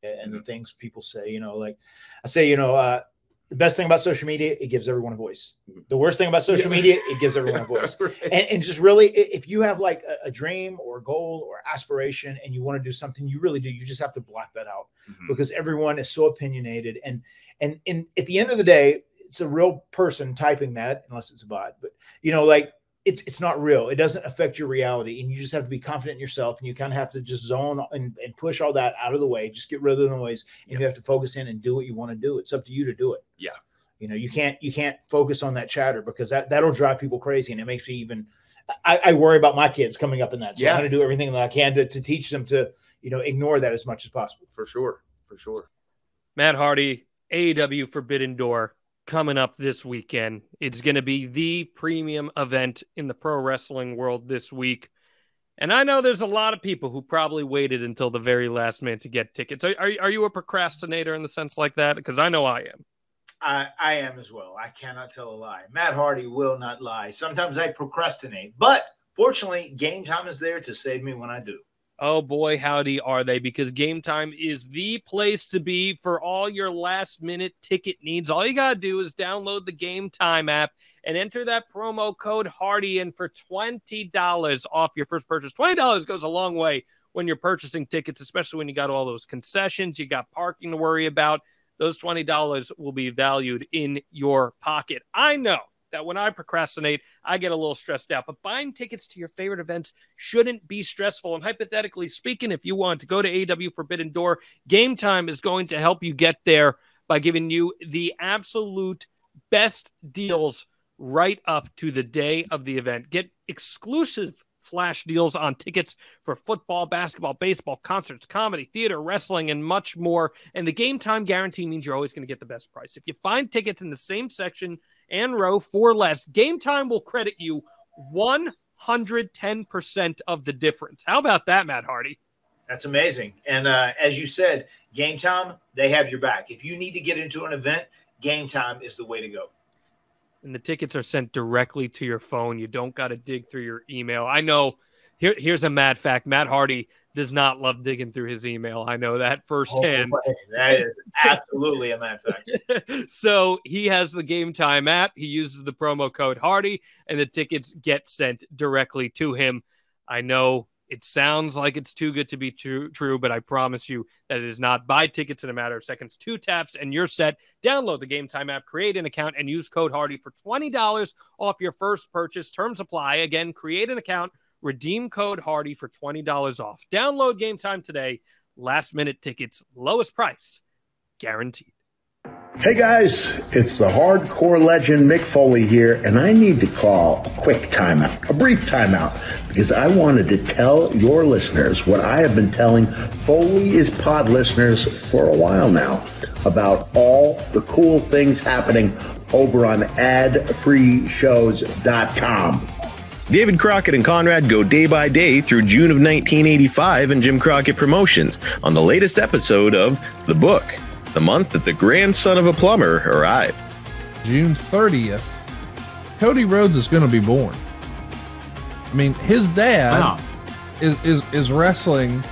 and mm-hmm. the things people say, you know, like I say, you know, uh, the best thing about social media, it gives everyone a voice. The worst thing about social yeah. media, it gives everyone a voice. Right. And, and just really, if you have like a, a dream or a goal or aspiration and you want to do something, you really do. You just have to block that out mm-hmm. because everyone is so opinionated. And, and, and at the end of the day, it's a real person typing that, unless it's a bot, but you know, like it's, it's not real. It doesn't affect your reality. And you just have to be confident in yourself. And you kind of have to just zone and, and push all that out of the way. Just get rid of the noise. And yep. you have to focus in and do what you want to do. It's up to you to do it. Yeah. You know, you can't, you can't focus on that chatter because that, that'll drive people crazy. And it makes me even, I, I worry about my kids coming up in that. So yeah. I'm going to do everything that I can to, to teach them to, you know, ignore that as much as possible. For sure. For sure. Matt Hardy, A E W Forbidden Door. Coming up this weekend. It's going to be the premium event in the pro wrestling world this week. And I know there's a lot of people who probably waited until the very last minute to get tickets. Are, are, are you a procrastinator in the sense like that? Because I know I am. I, I am as well. I cannot tell a lie. Matt Hardy will not lie. Sometimes I procrastinate, but fortunately, Game Time is there to save me when I do. Oh boy, howdy are they, because Game Time is the place to be for all your last minute ticket needs. All you got to do is download the Game Time app and enter that promo code Hardy in for twenty dollars off your first purchase. twenty dollars goes a long way when you're purchasing tickets, especially when you got all those concessions, you got parking to worry about. Those twenty dollars will be valued in your pocket. I know that when I procrastinate, I get a little stressed out. But buying tickets to your favorite events shouldn't be stressful. And hypothetically speaking, if you want to go to A E W Forbidden Door, Game Time is going to help you get there by giving you the absolute best deals right up to the day of the event. Get exclusive flash deals on tickets for football, basketball, baseball, concerts, comedy, theater, wrestling, and much more. And the Game Time guarantee means you're always going to get the best price. If you find tickets in the same section and row for less, Game Time will credit you one hundred ten percent of the difference. How about that, Matt Hardy? That's amazing. And uh, as you said, Game Time, they have your back. If you need to get into an event, Game Time is the way to go. And the tickets are sent directly to your phone. You don't got to dig through your email. I know. Here, here's a mad fact. Matt Hardy does not love digging through his email. I know that firsthand. Oh, that is absolutely a mad fact. So he has the Game Time app. He uses the promo code Hardy, and the tickets get sent directly to him. I know it sounds like it's too good to be true, true, but I promise you that it is not. Buy tickets in a matter of seconds. Two taps and you're set. Download the Game Time app, create an account, and use code Hardy for twenty dollars off your first purchase. Terms apply. Again, create an account, redeem code Hardy for twenty dollars off. Download Game Time today. Last minute tickets, lowest price, guaranteed. Hey guys, it's the hardcore legend Mick Foley here, and I need to call a quick timeout, a brief timeout, because I wanted to tell your listeners what I have been telling Foley is Pod listeners for a while now about all the cool things happening over on ad free shows dot com. David Crockett and Conrad go day by day through June of nineteen eighty-five in Jim Crockett Promotions on the latest episode of The Book, the month that the grandson of a plumber arrived. June thirtieth, Cody Rhodes is going to be born. I mean, his dad wow. is, is, is wrestling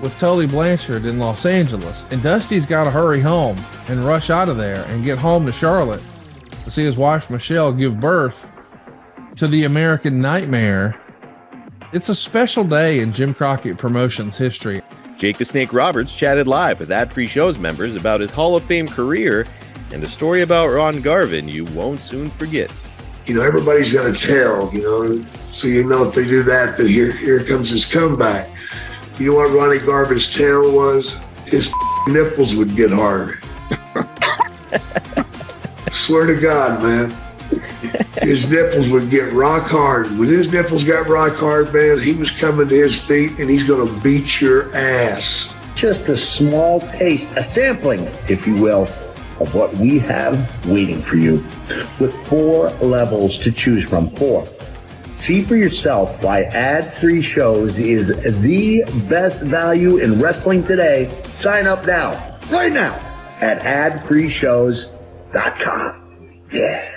with Tully Blanchard in Los Angeles, and Dusty's got to hurry home and rush out of there and get home to Charlotte to see his wife Michelle give birth to the American Nightmare. It's a special day in Jim Crockett Promotions history. Jake the Snake Roberts chatted live with Ad Free Shows members about his Hall of Fame career and a story about Ron Garvin you won't soon forget. You know, everybody's got a tell, you know, so you know if they do that, that here, here comes his comeback. You know what Ronnie Garvin's tell was? His nipples would get hard. Swear to God, man. His nipples would get rock hard. When his nipples got rock hard, man, he was coming to his feet and he's going to beat your ass. Just a small taste, a sampling, if you will, of what we have waiting for you with four levels to choose from. Four. See for yourself why Ad Free Shows is the best value in wrestling today. Sign up now, right now, at ad free shows dot com. Yeah.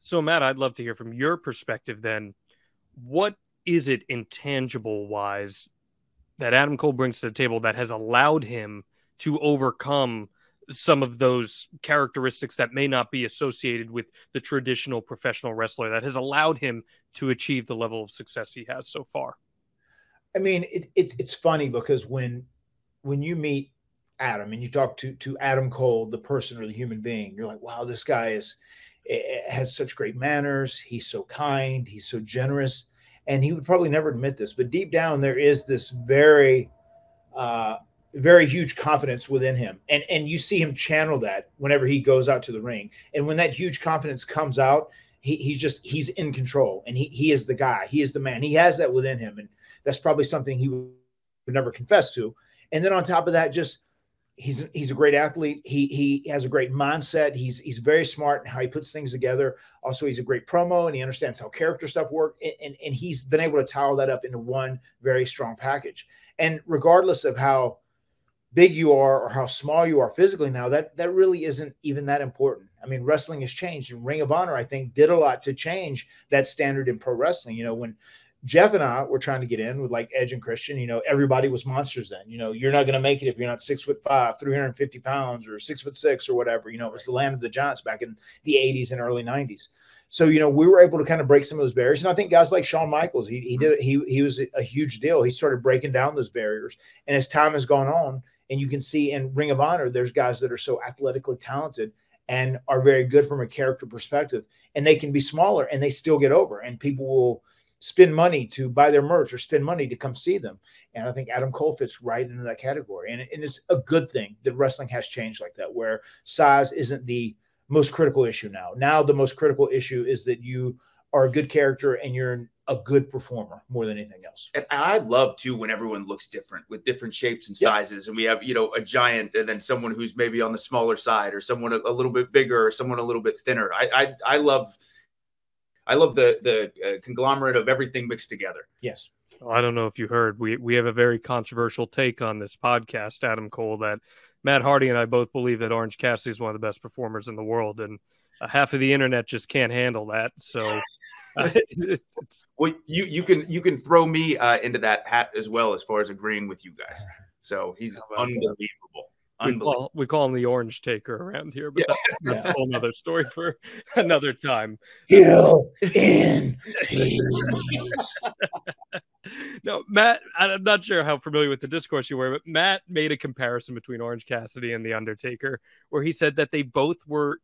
So, Matt, I'd love to hear from your perspective then. What is it intangible-wise that Adam Cole brings to the table that has allowed him to overcome some of those characteristics that may not be associated with the traditional professional wrestler, that has allowed him to achieve the level of success he has so far? I mean, it, it's it's funny because when when you meet Adam and you talk to, to Adam Cole, the person or the human being, you're like, wow, this guy is... has such great manners. He's so kind. He's so generous. And he would probably never admit this, but deep down there is this very uh, very huge confidence within him. And, and you see him channel that whenever he goes out to the ring. And when that huge confidence comes out, he, he's just, he's in control, and he, he is the guy, he is the man, he has that within him. And that's probably something he would never confess to. And then on top of that, just, he's, he's a great athlete. He, he has a great mindset. He's, he's very smart in how he puts things together. Also, he's a great promo, and he understands how character stuff work. And, and, and he's been able to towel that up into one very strong package. And regardless of how big you are or how small you are physically now, that that really isn't even that important. I mean, wrestling has changed, and Ring of Honor, I think, did a lot to change that standard in pro wrestling. You know, when Jeff and I were trying to get in with like Edge and Christian, you know, everybody was monsters then. You know, you're not going to make it if you're not six foot five, three hundred fifty pounds, or six foot six, or whatever. You know, it was the land of the giants back in the eighties and early nineties. So, you know, we were able to kind of break some of those barriers. And I think guys like Shawn Michaels, he, he did, he, he was a huge deal. He started breaking down those barriers. And as time has gone on, and you can see in Ring of Honor, there's guys that are so athletically talented and are very good from a character perspective, and they can be smaller and they still get over, and people will spend money to buy their merch or spend money to come see them. And I think Adam Cole fits right into that category. And, and it's a good thing that wrestling has changed like that, where size isn't the most critical issue now. Now the most critical issue is that you are a good character and you're a good performer more than anything else. And I love too, when everyone looks different with different shapes and sizes, yep. And we have, you know, a giant and then someone who's maybe on the smaller side, or someone a, a little bit bigger, or someone a little bit thinner. I, I, I love, I love the the uh, conglomerate of everything mixed together. Yes. Well, I don't know if you heard, we we have a very controversial take on this podcast, Adam Cole, that Matt Hardy and I both believe that Orange Cassidy is one of the best performers in the world, and uh, half of the internet just can't handle that. So, uh, it's, well, you you can you can throw me uh, into that hat as well, as far as agreeing with you guys. So he's oh, unbelievable. God. We call, we call him the Orange Taker around here, but yeah. that's, that's a whole other story for another time. Heal in peace. No, Matt, I'm not sure how familiar with the discourse you were, but Matt made a comparison between Orange Cassidy and The Undertaker, where he said that they both were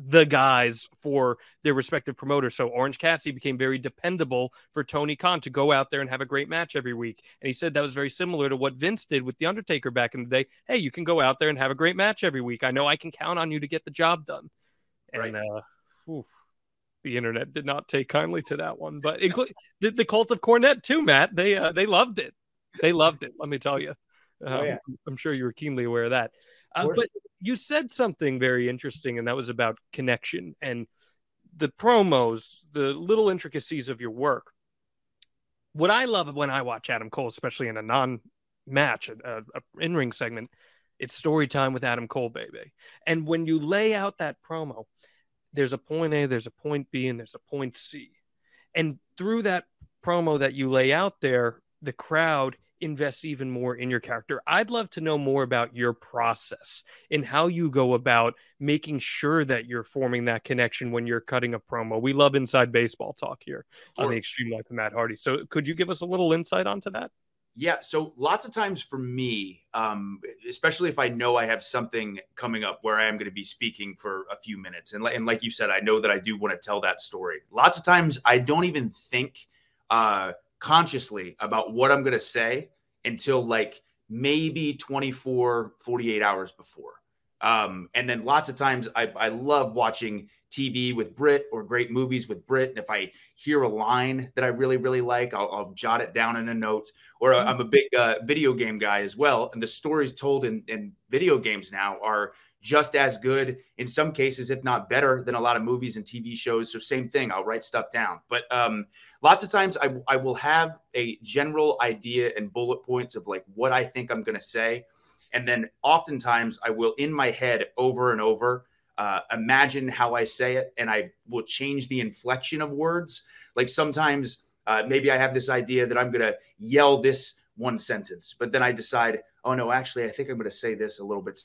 the guys for their respective promoters. So Orange Cassidy became very dependable for Tony Khan to go out there and have a great match every week. And he said that was very similar to what Vince did with The Undertaker back in the day. Hey, you can go out there and have a great match every week. I know I can count on you to get the job done. And right. uh, whew, the internet did not take kindly to that one, but inclu- the, the cult of Cornette too, Matt. They, uh, they loved it. They loved it. Let me tell you. Um, oh, yeah. I'm sure you were keenly aware of that. Uh, of but you said something very interesting, and that was about connection and the promos, the little intricacies of your work. What I love when I watch Adam Cole, especially in a non-match, a, a in-ring segment, it's story time with Adam Cole, baby. And when you lay out that promo, there's a point A, there's a point B, and there's a point C. And through that promo that you lay out there, the crowd invests even more in your character. I'd love to know more about your process and how you go about making sure that you're forming that connection when you're cutting a promo. We love inside baseball talk here sure. on the Extreme Life of Matt Hardy. So could you give us a little insight onto that? Yeah. So lots of times for me, um, especially if I know I have something coming up where I am going to be speaking for a few minutes. And, and like you said, I know that I do want to tell that story. Lots of times I don't even think, uh, consciously about what I'm going to say until like maybe twenty-four, forty-eight hours before. Um, and then lots of times I, I love watching T V with Brit, or great movies with Brit. And if I hear a line that I really, really like, I'll, I'll jot it down in a note, or mm-hmm. I'm a big uh, video game guy as well. And the stories told in, in video games now are just as good, in some cases, if not better, than a lot of movies and T V shows. So same thing, I'll write stuff down. But um, lots of times I, I will have a general idea and bullet points of like what I think I'm going to say. And then oftentimes I will, in my head, over and over, uh, imagine how I say it. And I will change the inflection of words. Like sometimes uh, maybe I have this idea that I'm going to yell this one sentence, but then I decide, oh, no, actually, I think I'm going to say this a little bit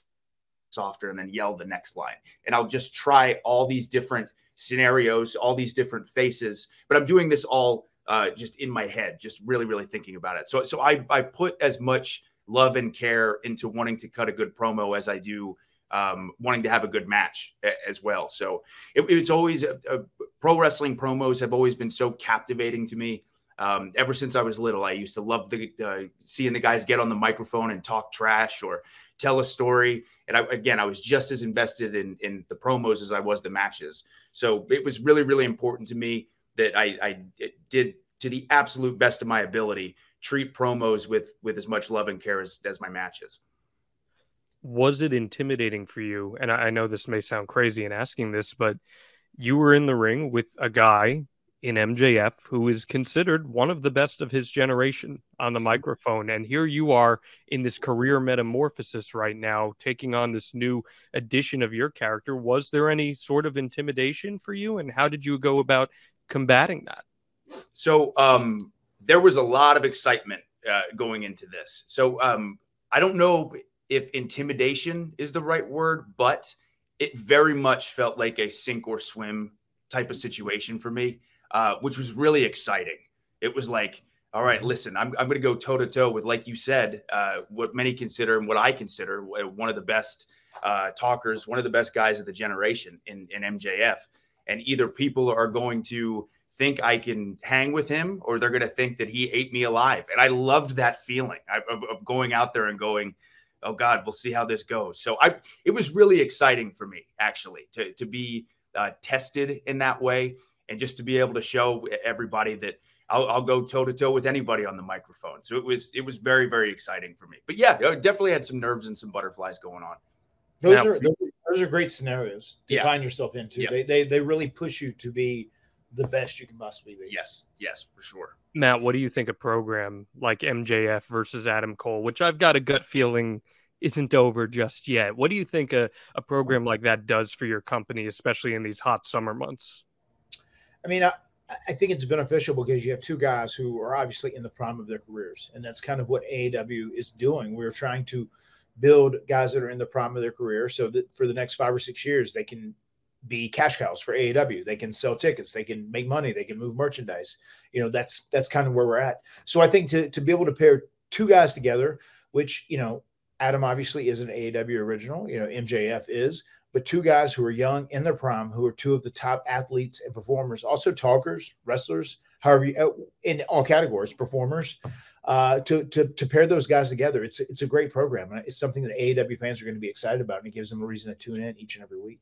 softer, and then yell the next line. And I'll just try all these different scenarios, all these different faces, but I'm doing this all uh, just in my head, just really, really thinking about it. So, so I, I put as much love and care into wanting to cut a good promo as I do um, wanting to have a good match as well. So it, it's always uh, pro wrestling promos have always been so captivating to me. Um, ever since I was little, I used to love the, uh, seeing the guys get on the microphone and talk trash or tell a story. And I, again, I was just as invested in, in the promos as I was the matches. So it was really, really important to me that I, I did to the absolute best of my ability, treat promos with, with as much love and care as, as my matches. Was it intimidating for you? And I, I know this may sound crazy in asking this, but you were in the ring with a guy in M J F, who is considered one of the best of his generation on the microphone. And here you are in this career metamorphosis right now, taking on this new edition of your character. Was there any sort of intimidation for you? And how did you go about combating that? So um, there was a lot of excitement uh, going into this. So um, I don't know if intimidation is the right word, but it very much felt like a sink or swim type of situation for me. Uh, which was really exciting. It was like, all right, listen, I'm, I'm going to go toe to toe with, like you said, uh, what many consider and what I consider one of the best uh, talkers, one of the best guys of the generation in, in M J F. And either people are going to think I can hang with him or they're going to think that he ate me alive. And I loved that feeling of, of going out there and going, oh God, we'll see how this goes. So I, it was really exciting for me actually to, to be uh, tested in that way. And just to be able to show everybody that I'll, I'll go toe to toe with anybody on the microphone. So it was, it was very, very exciting for me, but yeah, it definitely had some nerves and some butterflies going on. Those now, are, those are, those are great scenarios to yeah. find yourself into. Yeah. They, they, they really push you to be the best you can possibly be. Yes. Yes, for sure. Matt, what do you think a program like M J F versus Adam Cole, which I've got a gut feeling isn't over just yet. What do you think a, a program like that does for your company, especially in these hot summer months? I mean, I, I think it's beneficial because you have two guys who are obviously in the prime of their careers, and that's kind of what A E W is doing. We're trying to build guys that are in the prime of their career so that for the next five or six years, they can be cash cows for A E W. They can sell tickets. They can make money. They can move merchandise. You know, that's that's kind of where we're at. So I think to, to be able to pair two guys together, which, you know, Adam obviously is an A E W original, you know, M J F is, but two guys who are young in their prime, who are two of the top athletes and performers, also talkers, wrestlers, however you, in all categories, performers, uh, to, to, to pair those guys together. It's, it's a great program. And it's something that A E W fans are going to be excited about. And it gives them a reason to tune in each and every week.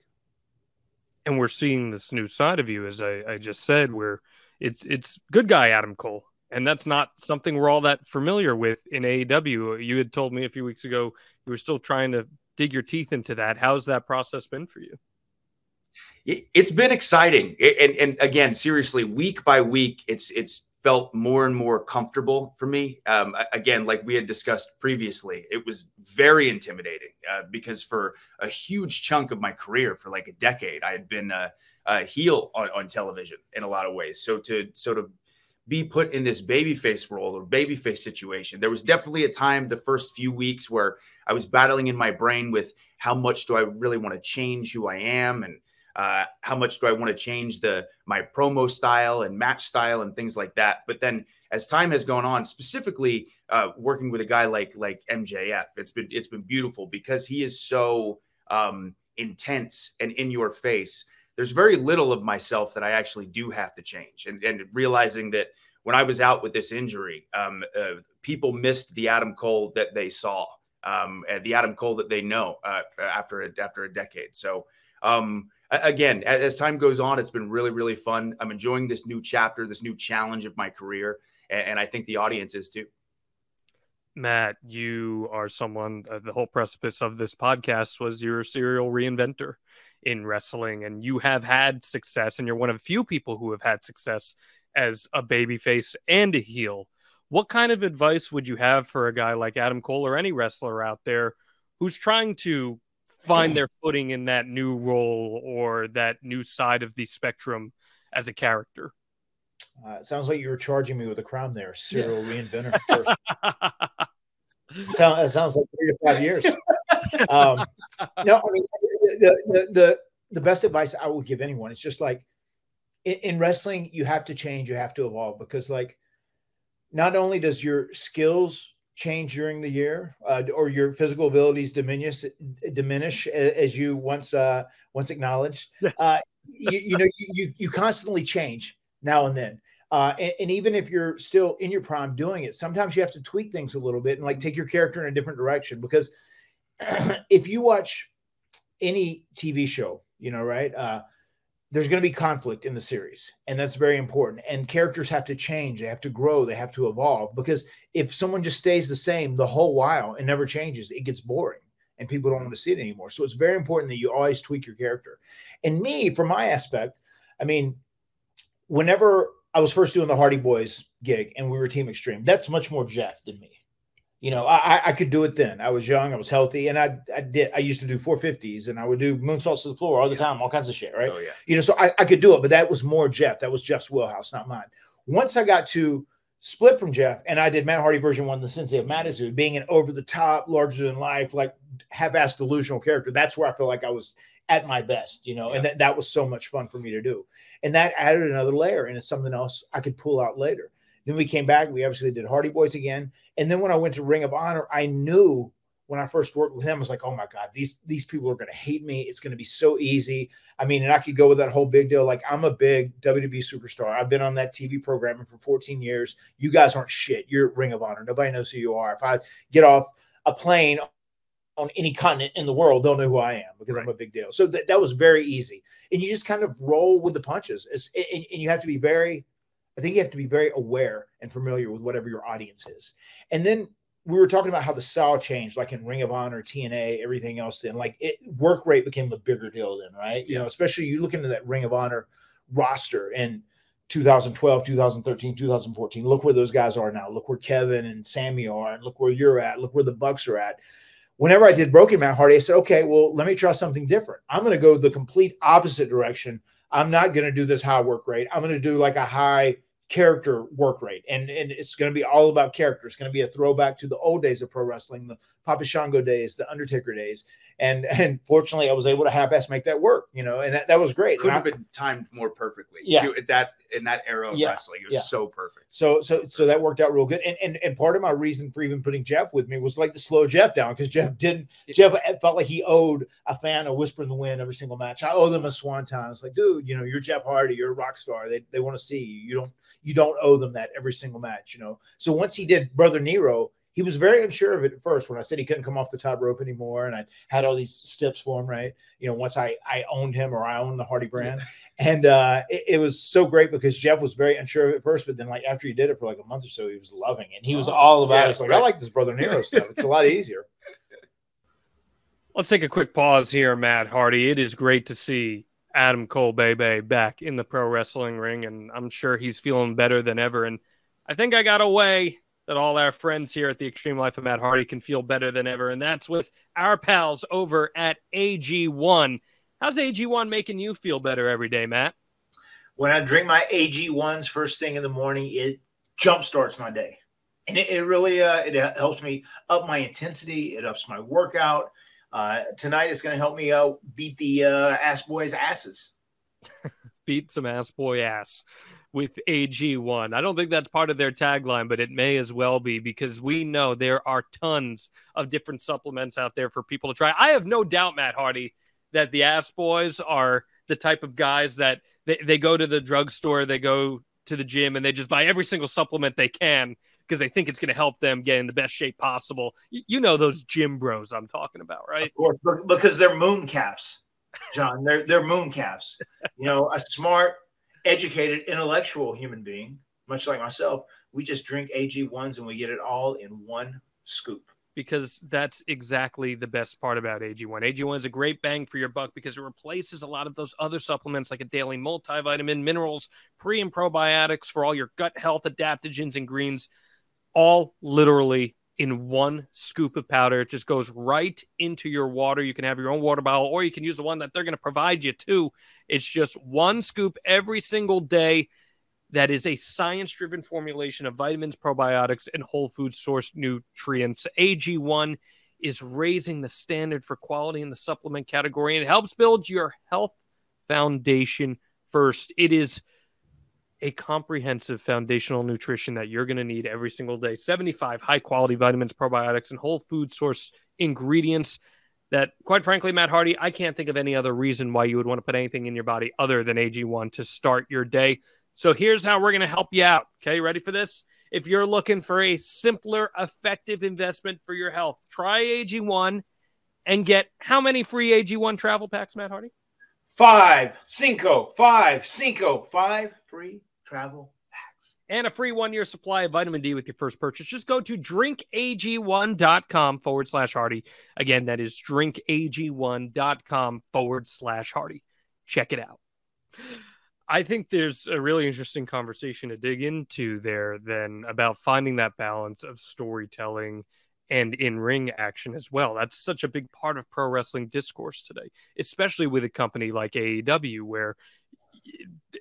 And we're seeing this new side of you, as I, I just said, where it's, it's good guy, Adam Cole. And that's not something we're all that familiar with in A E W. You had told me a few weeks ago, you were still trying to dig your teeth into that. How's that process been for you? It's been exciting. It, and, and again, seriously, week by week, it's, it's felt more and more comfortable for me. Um, again, like we had discussed previously, it was very intimidating uh, because for a huge chunk of my career, for like a decade, I had been a, a heel on, on television in a lot of ways. So to sort of be put in this babyface role or babyface situation. There was definitely a time the first few weeks where I was battling in my brain with how much do I really want to change who I am and uh, how much do I want to change the my promo style and match style and things like that. But then as time has gone on, specifically uh, working with a guy like like M J F, it's been it's been beautiful because he is so um, intense and in your face. There's very little of myself that I actually do have to change. And, and realizing that when I was out with this injury, um, uh, people missed the Adam Cole that they saw, um, and the Adam Cole that they know uh, after, a, after a decade. So um, again, as, as time goes on, it's been really, really fun. I'm enjoying this new chapter, this new challenge of my career. And, and I think the audience is too. Matt, you are someone, uh, the whole precipice of this podcast was you're a serial reinventor in wrestling, and you have had success, and you're one of a few people who have had success as a babyface and a heel. What kind of advice would you have for a guy like Adam Cole or any wrestler out there who's trying to find their footing in that new role or that new side of the spectrum as a character? Uh, it sounds like you were charging me with a crown there, serial yeah. reinventor. It sounds, sounds like three to five years. um, no, I mean, the, the, the, the best advice I would give anyone, it's just like in, in wrestling, you have to change, you have to evolve, because like, not only does your skills change during the year uh, or your physical abilities diminish, diminish as you once, uh, once acknowledged, yes. uh, you, you know, you, you constantly change now and then. Uh, and, and even if you're still in your prime doing it, sometimes you have to tweak things a little bit and like take your character in a different direction. Because if you watch any T V show, you know, right, uh, there's going to be conflict in the series, and that's very important. And characters have to change. They have to grow. They have to evolve, because if someone just stays the same the whole while and never changes, it gets boring and people don't want to see it anymore. So it's very important that you always tweak your character. And me, from my aspect, I mean, whenever I was first doing the Hardy Boys gig and we were Team Extreme, that's much more Jeff than me. You know, I, I could do it then. I was young, I was healthy, and I I did. I used to do four fifties, and I would do moonsaults to the floor all the yeah. time, all kinds of shit, right? Oh, yeah. You know, so I, I could do it, but that was more Jeff. That was Jeff's wheelhouse, not mine. Once I got to split from Jeff, and I did Matt Hardy version one, the Sensei of Mattitude, being an over-the-top, larger-than-life, like half-assed delusional character, that's where I feel like I was at my best, you know, yeah. and that, that was so much fun for me to do. And that added another layer, and it's something else I could pull out later. Then we came back. We obviously did Hardy Boys again. And then when I went to Ring of Honor, I knew when I first worked with him, I was like, oh, my God, these, these people are going to hate me. It's going to be so easy. I mean, and I could go with that whole big deal. Like, I'm a big W W E superstar. I've been on that T V programming for fourteen years. You guys aren't shit. You're Ring of Honor. Nobody knows who you are. If I get off a plane on any continent in the world, they'll know who I am, because right. I'm a big deal. So th that was very easy. And you just kind of roll with the punches. It's, and, and you have to be very – I think you have to be very aware and familiar with whatever your audience is. And then we were talking about how the style changed, like in Ring of Honor, T N A, everything else. Then, like, it, work rate became a bigger deal then, right? You yeah. know, especially you look into that Ring of Honor roster in two thousand twelve, two thousand thirteen, two thousand fourteen. Look where those guys are now. Look where Kevin and Sammy are, and look where you're at. Look where the Bucks are at. Whenever I did Broken Matt Hardy, I said, okay, well, let me try something different. I'm going to go the complete opposite direction. I'm not going to do this high work rate. I'm going to do like a high character work rate. And, and it's going to be all about character. It's going to be a throwback to the old days of pro wrestling, the Papa Shango days, the Undertaker days. And, and fortunately, I was able to half-ass make that work, you know, and that, that was great. Could have been timed more perfectly. Yeah. Dude, that, in that era of yeah. wrestling, it was yeah. so perfect. So, so, so that worked out real good. And, and, and part of my reason for even putting Jeff with me was like to slow Jeff down, because Jeff didn't, it, Jeff felt like he owed a fan a Whisper in the Wind every single match. I owe them a Swanton. It's like, dude, you know, you're Jeff Hardy, you're a rock star. They, they want to see you. You don't, you don't owe them that every single match, you know? So once he did Brother Nero, he was very unsure of it at first when I said he couldn't come off the top rope anymore, and I had all these steps for him, right? You know, once I, I owned him, or I owned the Hardy brand. And uh, it, it was so great, because Jeff was very unsure of it at first, but then, like, after he did it for like a month or so, he was loving it. And he was all about yeah, it. It's like, right. I like this Brother Nero stuff. It's a lot easier. Let's take a quick pause here, Matt Hardy. It is great to see Adam Cole Bebe back in the pro wrestling ring, and I'm sure he's feeling better than ever. And I think I got away... that all our friends here at The Extreme Life of Matt Hardy can feel better than ever, and that's with our pals over at A G one. How's A G one making you feel better every day, Matt? When I drink my A G ones first thing in the morning, it jumpstarts my day. And it, it really uh, it helps me up my intensity. It ups my workout. Uh, tonight it's going to help me uh, beat the uh, ass boys' asses. Beat some ass boy ass. With A G one. I don't think that's part of their tagline, but it may as well be, because we know there are tons of different supplements out there for people to try. I have no doubt, Matt Hardy, that the ass boys are the type of guys that they, they go to the drugstore, they go to the gym, and they just buy every single supplement they can because they think it's going to help them get in the best shape possible. You, you know those gym bros I'm talking about, right? Of course, because they're moon calves, John. they're, they're moon calves. You know, a smart, educated, intellectual human being, much like myself, we just drink A G ones and we get it all in one scoop. Because that's exactly the best part about A G one. A G one is a great bang for your buck because it replaces a lot of those other supplements like a daily multivitamin, minerals, pre and probiotics for all your gut health, adaptogens, and greens, all literally in one scoop of powder. It just goes right into your water. You can have your own water bottle, or you can use the one that they're going to provide you too. It's just one scoop every single day. That is a science-driven formulation of vitamins, probiotics, and whole food source nutrients. A G one is raising the standard for quality in the supplement category, and it helps build your health foundation first. It is a comprehensive foundational nutrition that you're going to need every single day. seventy-five high-quality vitamins, probiotics, and whole food source ingredients that, quite frankly, Matt Hardy, I can't think of any other reason why you would want to put anything in your body other than A G one to start your day. So here's how we're going to help you out. Okay, ready for this? If you're looking for a simpler, effective investment for your health, try A G one and get how many free A G one travel packs, Matt Hardy? Five, cinco, five, cinco, five free travel packs. And a free one-year supply of vitamin D with your first purchase. Just go to drink A G one dot com forward slash Hardy. Again, that is drink A G one dot com forward slash Hardy. Check it out. I think there's a really interesting conversation to dig into there then about finding that balance of storytelling and in-ring action as well. That's such a big part of pro wrestling discourse today, especially with a company like A E W, where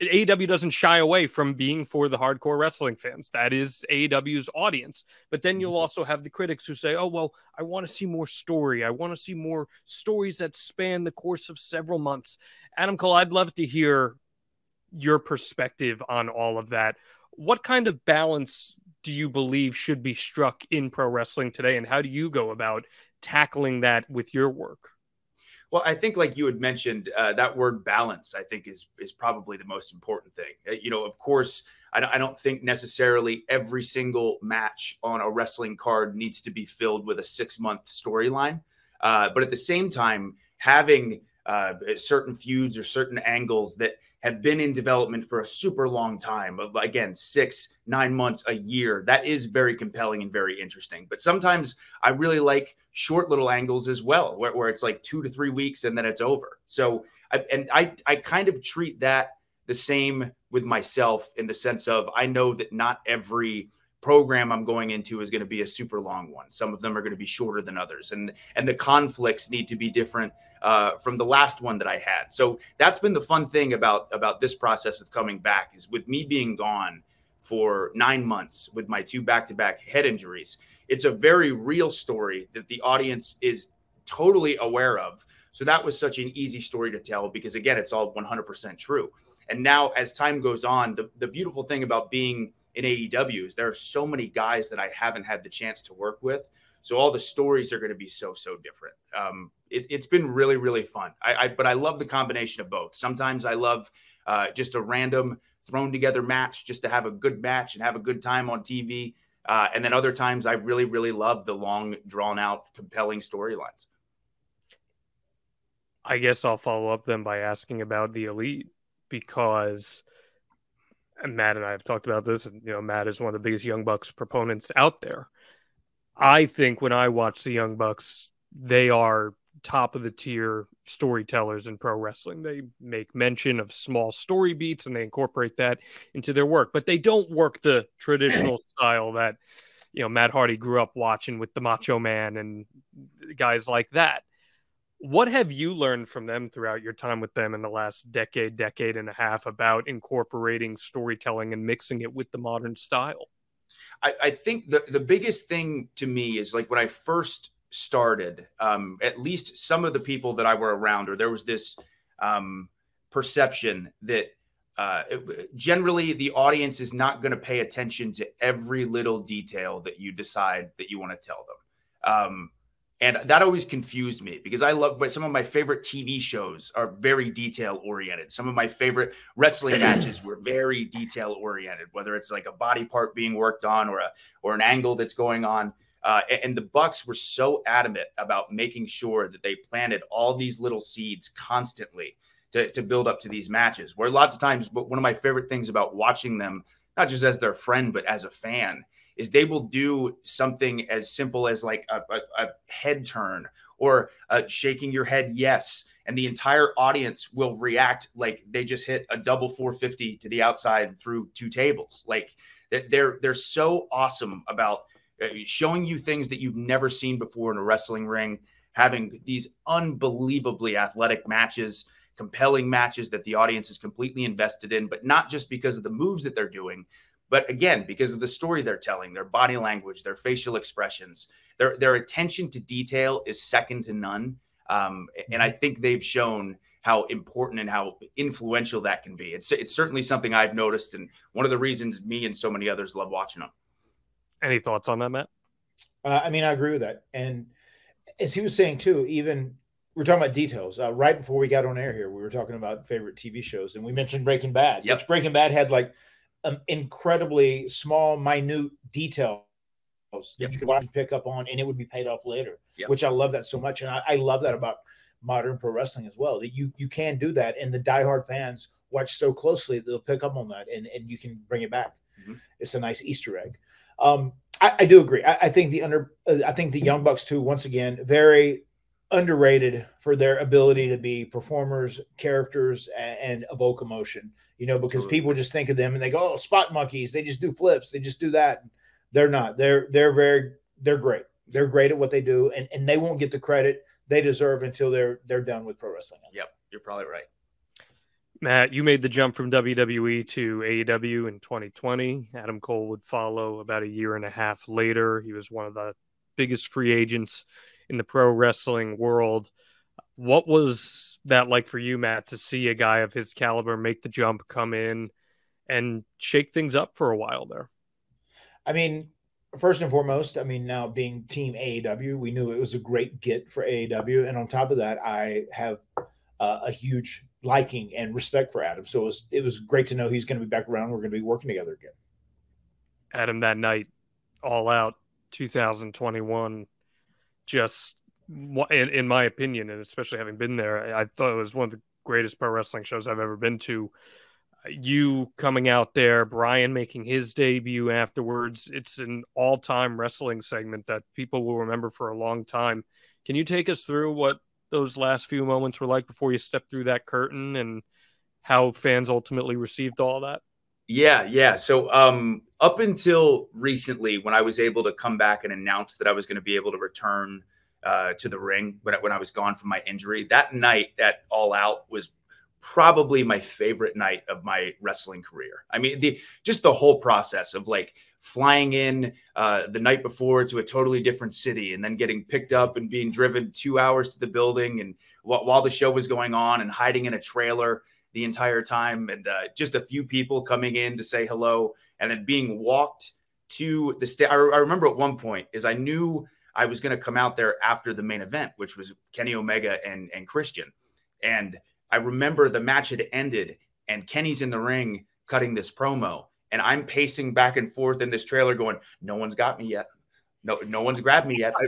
A E W doesn't shy away from being for the hardcore wrestling fans. That is A E W's audience. But then you'll also have the critics who say, oh, well, I want to see more story. I want to see more stories that span the course of several months. Adam Cole, I'd love to hear your perspective on all of that. What kind of balance do you believe should be struck in pro wrestling today, and how do you go about tackling that with your work? Well, I think, like you had mentioned, uh, that word balance, I think, is is probably the most important thing. You know, of course, I don't, I don't think necessarily every single match on a wrestling card needs to be filled with a six-month storyline. Uh, but at the same time, having uh, certain feuds or certain angles that have been in development for a super long time, of, again, six, nine months, a year. That is very compelling and very interesting. But sometimes I really like short little angles as well, where, where it's like two to three weeks and then it's over. So, I, and I, I kind of treat that the same with myself, in the sense of, I know that not every program I'm going into is going to be a super long one. Some of them are going to be shorter than others, and and the conflicts need to be different uh, from the last one that I had. So that's been the fun thing about about this process of coming back, is with me being gone for nine months with my two back-to-back head injuries, it's a very real story that the audience is totally aware of. So that was such an easy story to tell, because again, it's all one hundred percent true. And now, as time goes on, the, the beautiful thing about being in A E W is there are so many guys that I haven't had the chance to work with. So all the stories are going to be so, so different. Um, it, it's been really, really fun. I, I, but I love the combination of both. Sometimes I love uh, just a random thrown together match, just to have a good match and have a good time on T V. Uh, and then other times I really, really love the long, drawn out, compelling storylines. I guess I'll follow up then by asking about the Elite, because Matt and I have talked about this, and you know, Matt is one of the biggest Young Bucks proponents out there. I think when I watch the Young Bucks, they are top of the tier storytellers in pro wrestling. They make mention of small story beats and they incorporate that into their work, but they don't work the traditional style that, you know, Matt Hardy grew up watching with the Macho Man and guys like that. What have you learned from them throughout your time with them in the last decade, decade and a half, about incorporating storytelling and mixing it with the modern style? I, I think the, the biggest thing to me is, like, when I first started, um, at least some of the people that I were around, or there was this um, perception that uh, it, generally the audience is not going to pay attention to every little detail that you decide that you want to tell them. Um, And that always confused me, because I love, but some of my favorite T V shows are very detail oriented. Some of my favorite wrestling matches were very detail oriented, whether it's like a body part being worked on or a, or an angle that's going on. Uh, and, and the Bucks were so adamant about making sure that they planted all these little seeds constantly to, to build up to these matches, where lots of times, but one of my favorite things about watching them, not just as their friend, but as a fan, is they will do something as simple as like a, a, a head turn or a shaking your head yes, and the entire audience will react like they just hit a double four fifty to the outside through two tables. Like, they're they're so awesome about showing you things that you've never seen before in a wrestling ring, having these unbelievably athletic matches, compelling matches that the audience is completely invested in, but not just because of the moves that they're doing, but again, because of the story they're telling, their body language, their facial expressions, their their attention to detail is second to none. Um, and I think they've shown how important and how influential that can be. It's, it's certainly something I've noticed, and one of the reasons me and so many others love watching them. Any thoughts on that, Matt? Uh, I mean, I agree with that. And as he was saying too, even We're talking about details. Uh, right before we got on air here, we were talking about favorite T V shows, and we mentioned Breaking Bad. Yep. Which Breaking Bad had like um, incredibly small, minute details that yep. you could watch and pick up on, and it would be paid off later, yep. which I love that so much. And I, I love that about modern pro wrestling as well, that you, you can do that, and the diehard fans watch so closely, they'll pick up on that, and, and you can bring it back. Mm-hmm. It's a nice Easter egg. Um, I, I do agree. I, I think the under, uh, I think the Young Bucks too, once again, very underrated for their ability to be performers, characters, and, and evoke emotion, you know, because Absolutely. people just think of them and they go, oh, spot monkeys. They just do flips. They just do that. They're not, they're, they're very, they're great. They're great at what they do. And, and they won't get the credit they deserve until they're, they're done with pro wrestling. Yep. You're probably right. Matt, you made the jump from W W E to A E W in twenty twenty. Adam Cole would follow about a year and a half later. He was one of the biggest free agents in the pro wrestling world. What was that like for you, Matt, to see a guy of his caliber make the jump, come in, and shake things up for a while there? I mean, first and foremost, I mean, now being team A E W, we knew it was a great get for A E W. And on top of that, I have uh, a huge liking and respect for Adam. So it was, it was great to know he's going to be back around. We're going to be working together again. Adam, that night, All Out two thousand twenty-one, just in, in my opinion, and especially having been there, I, I thought it was one of the greatest pro wrestling shows I've ever been to. You coming out there, Brian making his debut afterwards. It's an all-time wrestling segment that people will remember for a long time. Can you take us through what those last few moments were like before you stepped through that curtain and how fans ultimately received all that? Yeah. Yeah. So um, up until recently, when I was able to come back and announce that I was going to be able to return uh, to the ring, when I, when I was gone from my injury, that night at All Out was probably my favorite night of my wrestling career. I mean, the, just the whole process of like flying in uh, the night before to a totally different city and then getting picked up and being driven two hours to the building and wh while the show was going on, and hiding in a trailer the entire time. And uh, just a few people coming in to say hello, and then being walked to the stage. I, I remember at one point is I knew I was going to come out there after the main event, which was Kenny Omega and, and Christian. And I remember the match had ended and Kenny's in the ring cutting this promo, and I'm pacing back and forth in this trailer going, no one's got me yet. No, no one's grabbed me yet. I,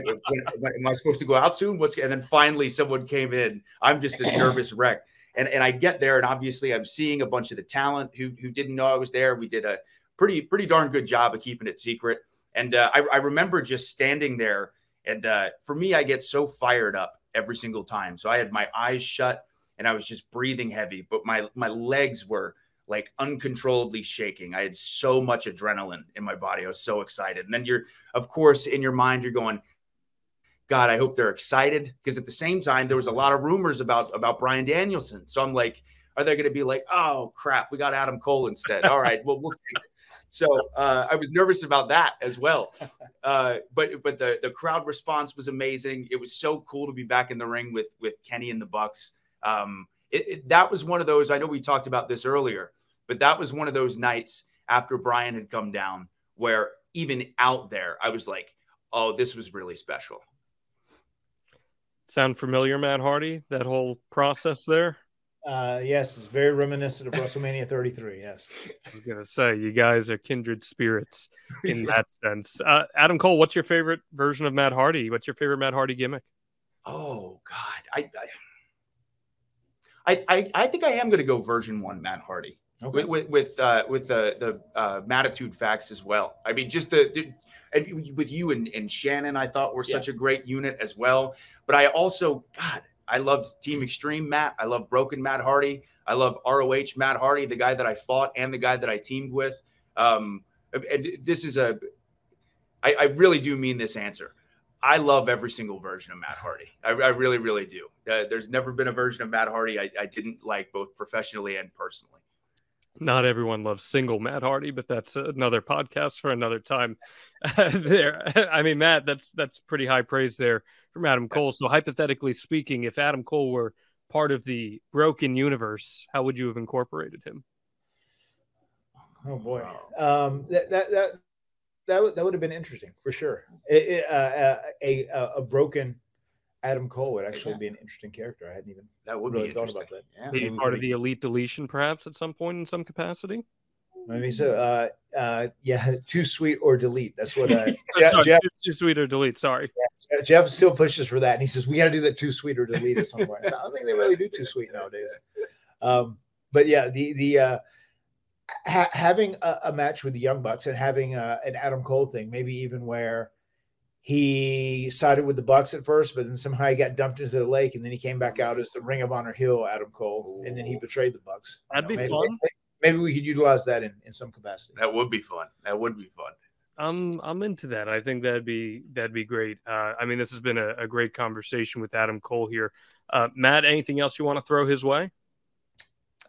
when, am I supposed to go out soon? What's, and then finally someone came in. I'm just a nervous wreck. And, and I get there, and obviously I'm seeing a bunch of the talent who, who didn't know I was there. We did a pretty, pretty darn good job of keeping it secret. And uh, I, I remember just standing there. And uh, for me, I get so fired up every single time. So I had my eyes shut, and I was just breathing heavy, but my, my legs were like uncontrollably shaking. I had so much adrenaline in my body. I was so excited. And then you're, of course, in your mind, you're going, God, I hope they're excited. Because at the same time, there was a lot of rumors about, about Bryan Danielson. So I'm like, are they going to be like, oh crap, we got Adam Cole instead. All right, well, we'll take it. So uh, I was nervous about that as well. Uh, but, but the, the crowd response was amazing. It was so cool to be back in the ring with, with Kenny and the Bucks. Um, it, it, that was one of those, I know we talked about this earlier, but that was one of those nights after Brian had come down where even out there, I was like, oh, this was really special. Sound familiar, Matt Hardy, that whole process there? Uh, yes. It's very reminiscent of WrestleMania thirty-three. Yes. I was going to say, you guys are kindred spirits in that sense. Uh, Adam Cole, what's your favorite version of Matt Hardy? What's your favorite Matt Hardy gimmick? Oh God. I, I I, I, I think I am going to go version one, Matt Hardy, okay. with with uh, with the the uh, Mattitude Facts as well. I mean, just the, the and with you and, and Shannon, I thought were yeah. such a great unit as well. But I also, God, I loved Team Extreme Matt. I love Broken Matt Hardy. I love R O H Matt Hardy, the guy that I fought and the guy that I teamed with. Um, and this is a, I, I really do mean this answer. I love every single version of Matt Hardy. I, I really, really do. Uh, there's never been a version of Matt Hardy I, I didn't like, both professionally and personally. Not everyone loves single Matt Hardy, but that's another podcast for another time. Uh, there, I mean, Matt, that's that's pretty high praise there from Adam Cole. So hypothetically speaking, if Adam Cole were part of the Broken Universe, how would you have incorporated him? Oh boy, um, that that. that... That would, that would have been interesting for sure. It, it, uh, a, a, a broken Adam Cole would actually yeah. be an interesting character. I hadn't even that would really be thought about that. Yeah. Maybe part of the Elite Deletion, perhaps, at some point in some capacity. Maybe so. Uh, uh, yeah, too sweet or delete. That's what uh, Jeff, sorry, Jeff too sweet or delete. Sorry, yeah, Jeff still pushes for that, and he says we got to do that too sweet or delete at some point. So I don't think they really do too sweet nowadays. Um, but yeah, the the uh, ha having a, a match with the Young Bucks and having a, an Adam Cole thing, maybe even where he sided with the Bucks at first, but then somehow he got dumped into the lake, and then he came back out as the Ring of Honor heel Adam Cole, Ooh. and then he betrayed the Bucks. That'd you know, be maybe, fun. Maybe, Maybe we could utilize that in, in some capacity. That would be fun. That would be fun. I'm I'm into that. I think that'd be that'd be great. Uh, I mean, this has been a, a great conversation with Adam Cole here. Uh, Matt, anything else you want to throw his way?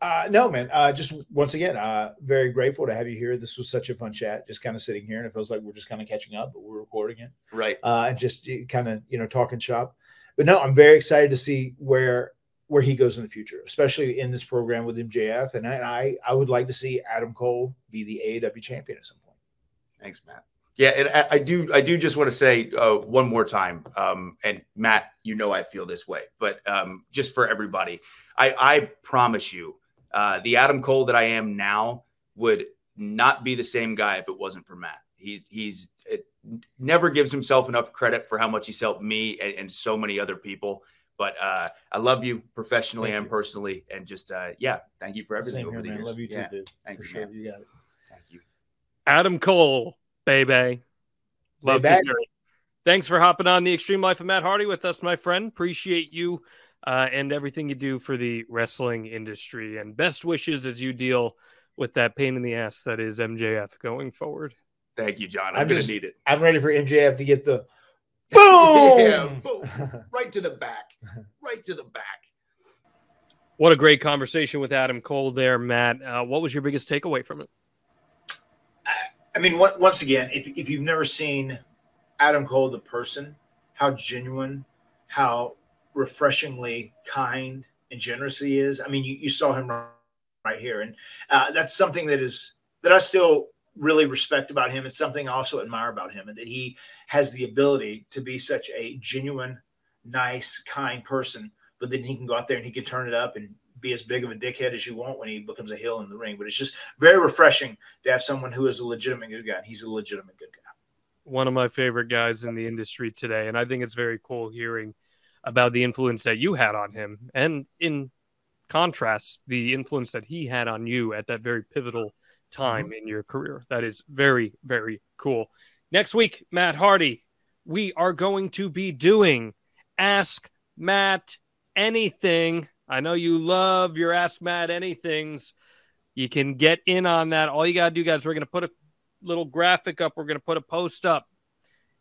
Uh, no, man. Uh, just once again, uh, very grateful to have you here. This was such a fun chat. Just kind of sitting here, and it feels like we're just kind of catching up, but we're recording it, right? Uh, and just kind of you know talking shop. But no, I'm very excited to see where. where he goes in the future, especially in this program with M J F. And I, I would like to see Adam Cole be the A E W champion at some point. Thanks, Matt. Yeah. And I, I do, I do just want to say uh, one more time. Um, and Matt, you know, I feel this way, but um, just for everybody, I, I promise you uh, the Adam Cole that I am now would not be the same guy if it wasn't for Matt. He's, he's it never gives himself enough credit for how much he's helped me and, and so many other people. But uh, I love you professionally thank and you. personally. And just, uh, yeah, thank you for everything Same over here, the man. years. I love you too, yeah. dude. Thank for you, sure. you got it. Thank you. Adam Cole, baby. Love to hear it. Thanks for hopping on the Extreme Life of Matt Hardy with us, my friend. Appreciate you uh, and everything you do for the wrestling industry. And best wishes as you deal with that pain in the ass that is M J F going forward. Thank you, John. I'm, I'm going to need it. I'm ready for M J F to get the... Boom! Yeah, boom! Right to the back. Right to the back. What a great conversation with Adam Cole there, Matt. Uh, what was your biggest takeaway from it? I, I mean, what, once again, if, if you've never seen Adam Cole, the person, how genuine, how refreshingly kind and generous he is. I mean, you, you saw him right here. And uh, that's something that is that I still... really respect about him. It's something I also admire about him, and that he has the ability to be such a genuine, nice, kind person, but then he can go out there and he can turn it up and be as big of a dickhead as you want when he becomes a heel in the ring. But it's just very refreshing to have someone who is a legitimate good guy. He's a legitimate good guy. One of my favorite guys in the industry today. And I think it's very cool hearing about the influence that you had on him, and in contrast, the influence that he had on you at that very pivotal time in your career. That is very, very cool. Next week, Matt Hardy, we are going to be doing Ask Matt Anything. I know you love your Ask Matt Anythings. You can get in on that. All you got to do, guys, we're going to put a little graphic up. We're going to put a post up,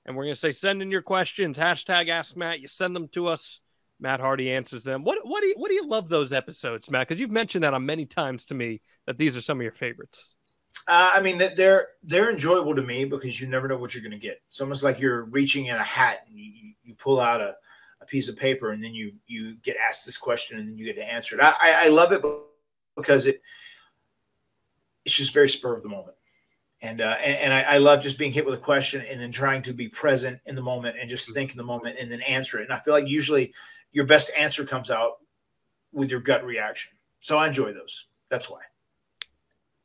and we're going to say, send in your questions. Hashtag Ask Matt. You send them to us. Matt Hardy answers them. What, what, do you, what do you love those episodes, Matt? Because you've mentioned that on many times to me, that these are some of your favorites. Uh, I mean, they're they're enjoyable to me because you never know what you're going to get. It's almost like you're reaching in a hat and you, you pull out a, a piece of paper, and then you you get asked this question, and then you get to answer it. I, I love it because it it's just very spur of the moment. And, uh, and and I, I love just being hit with a question and then trying to be present in the moment and just think in the moment and then answer it. And I feel like usually your best answer comes out with your gut reaction. So I enjoy those. That's why.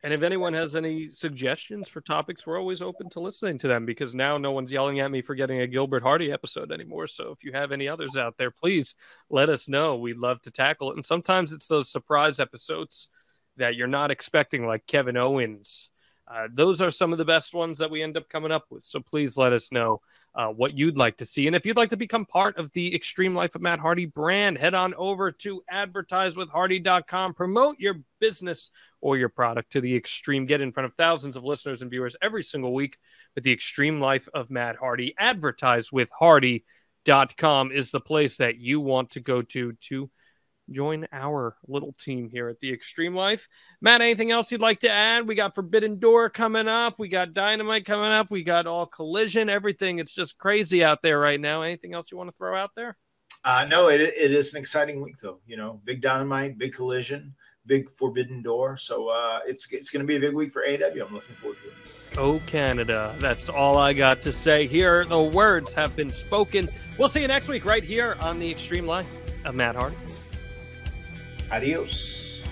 And if anyone has any suggestions for topics, we're always open to listening to them, because now no one's yelling at me for getting a Gilbert Hardy episode anymore. So if you have any others out there, please let us know. We'd love to tackle it. And sometimes it's those surprise episodes that you're not expecting, like Kevin Owens. Uh, those are some of the best ones that we end up coming up with. So please let us know uh, what you'd like to see. And if you'd like to become part of the Extreme Life of Matt Hardy brand, head on over to advertise with hardy dot com. Promote your business or your product to the extreme. Get in front of thousands of listeners and viewers every single week with the Extreme Life of Matt Hardy. advertise with hardy dot com is the place that you want to go to to join our little team here at the Extreme Life. Matt, anything else you'd like to add? We got Forbidden Door coming up. We got Dynamite coming up. We got all Collision, everything. It's just crazy out there right now. Anything else you want to throw out there? Uh, no, it, it is an exciting week, though. You know, big Dynamite, big Collision, big Forbidden Door. So uh, it's it's going to be a big week for A E W. I'm looking forward to it. Oh, Canada. That's all I got to say here. The words have been spoken. We'll see you next week right here on The Extreme Life. I'm Matt Hardy. Adios.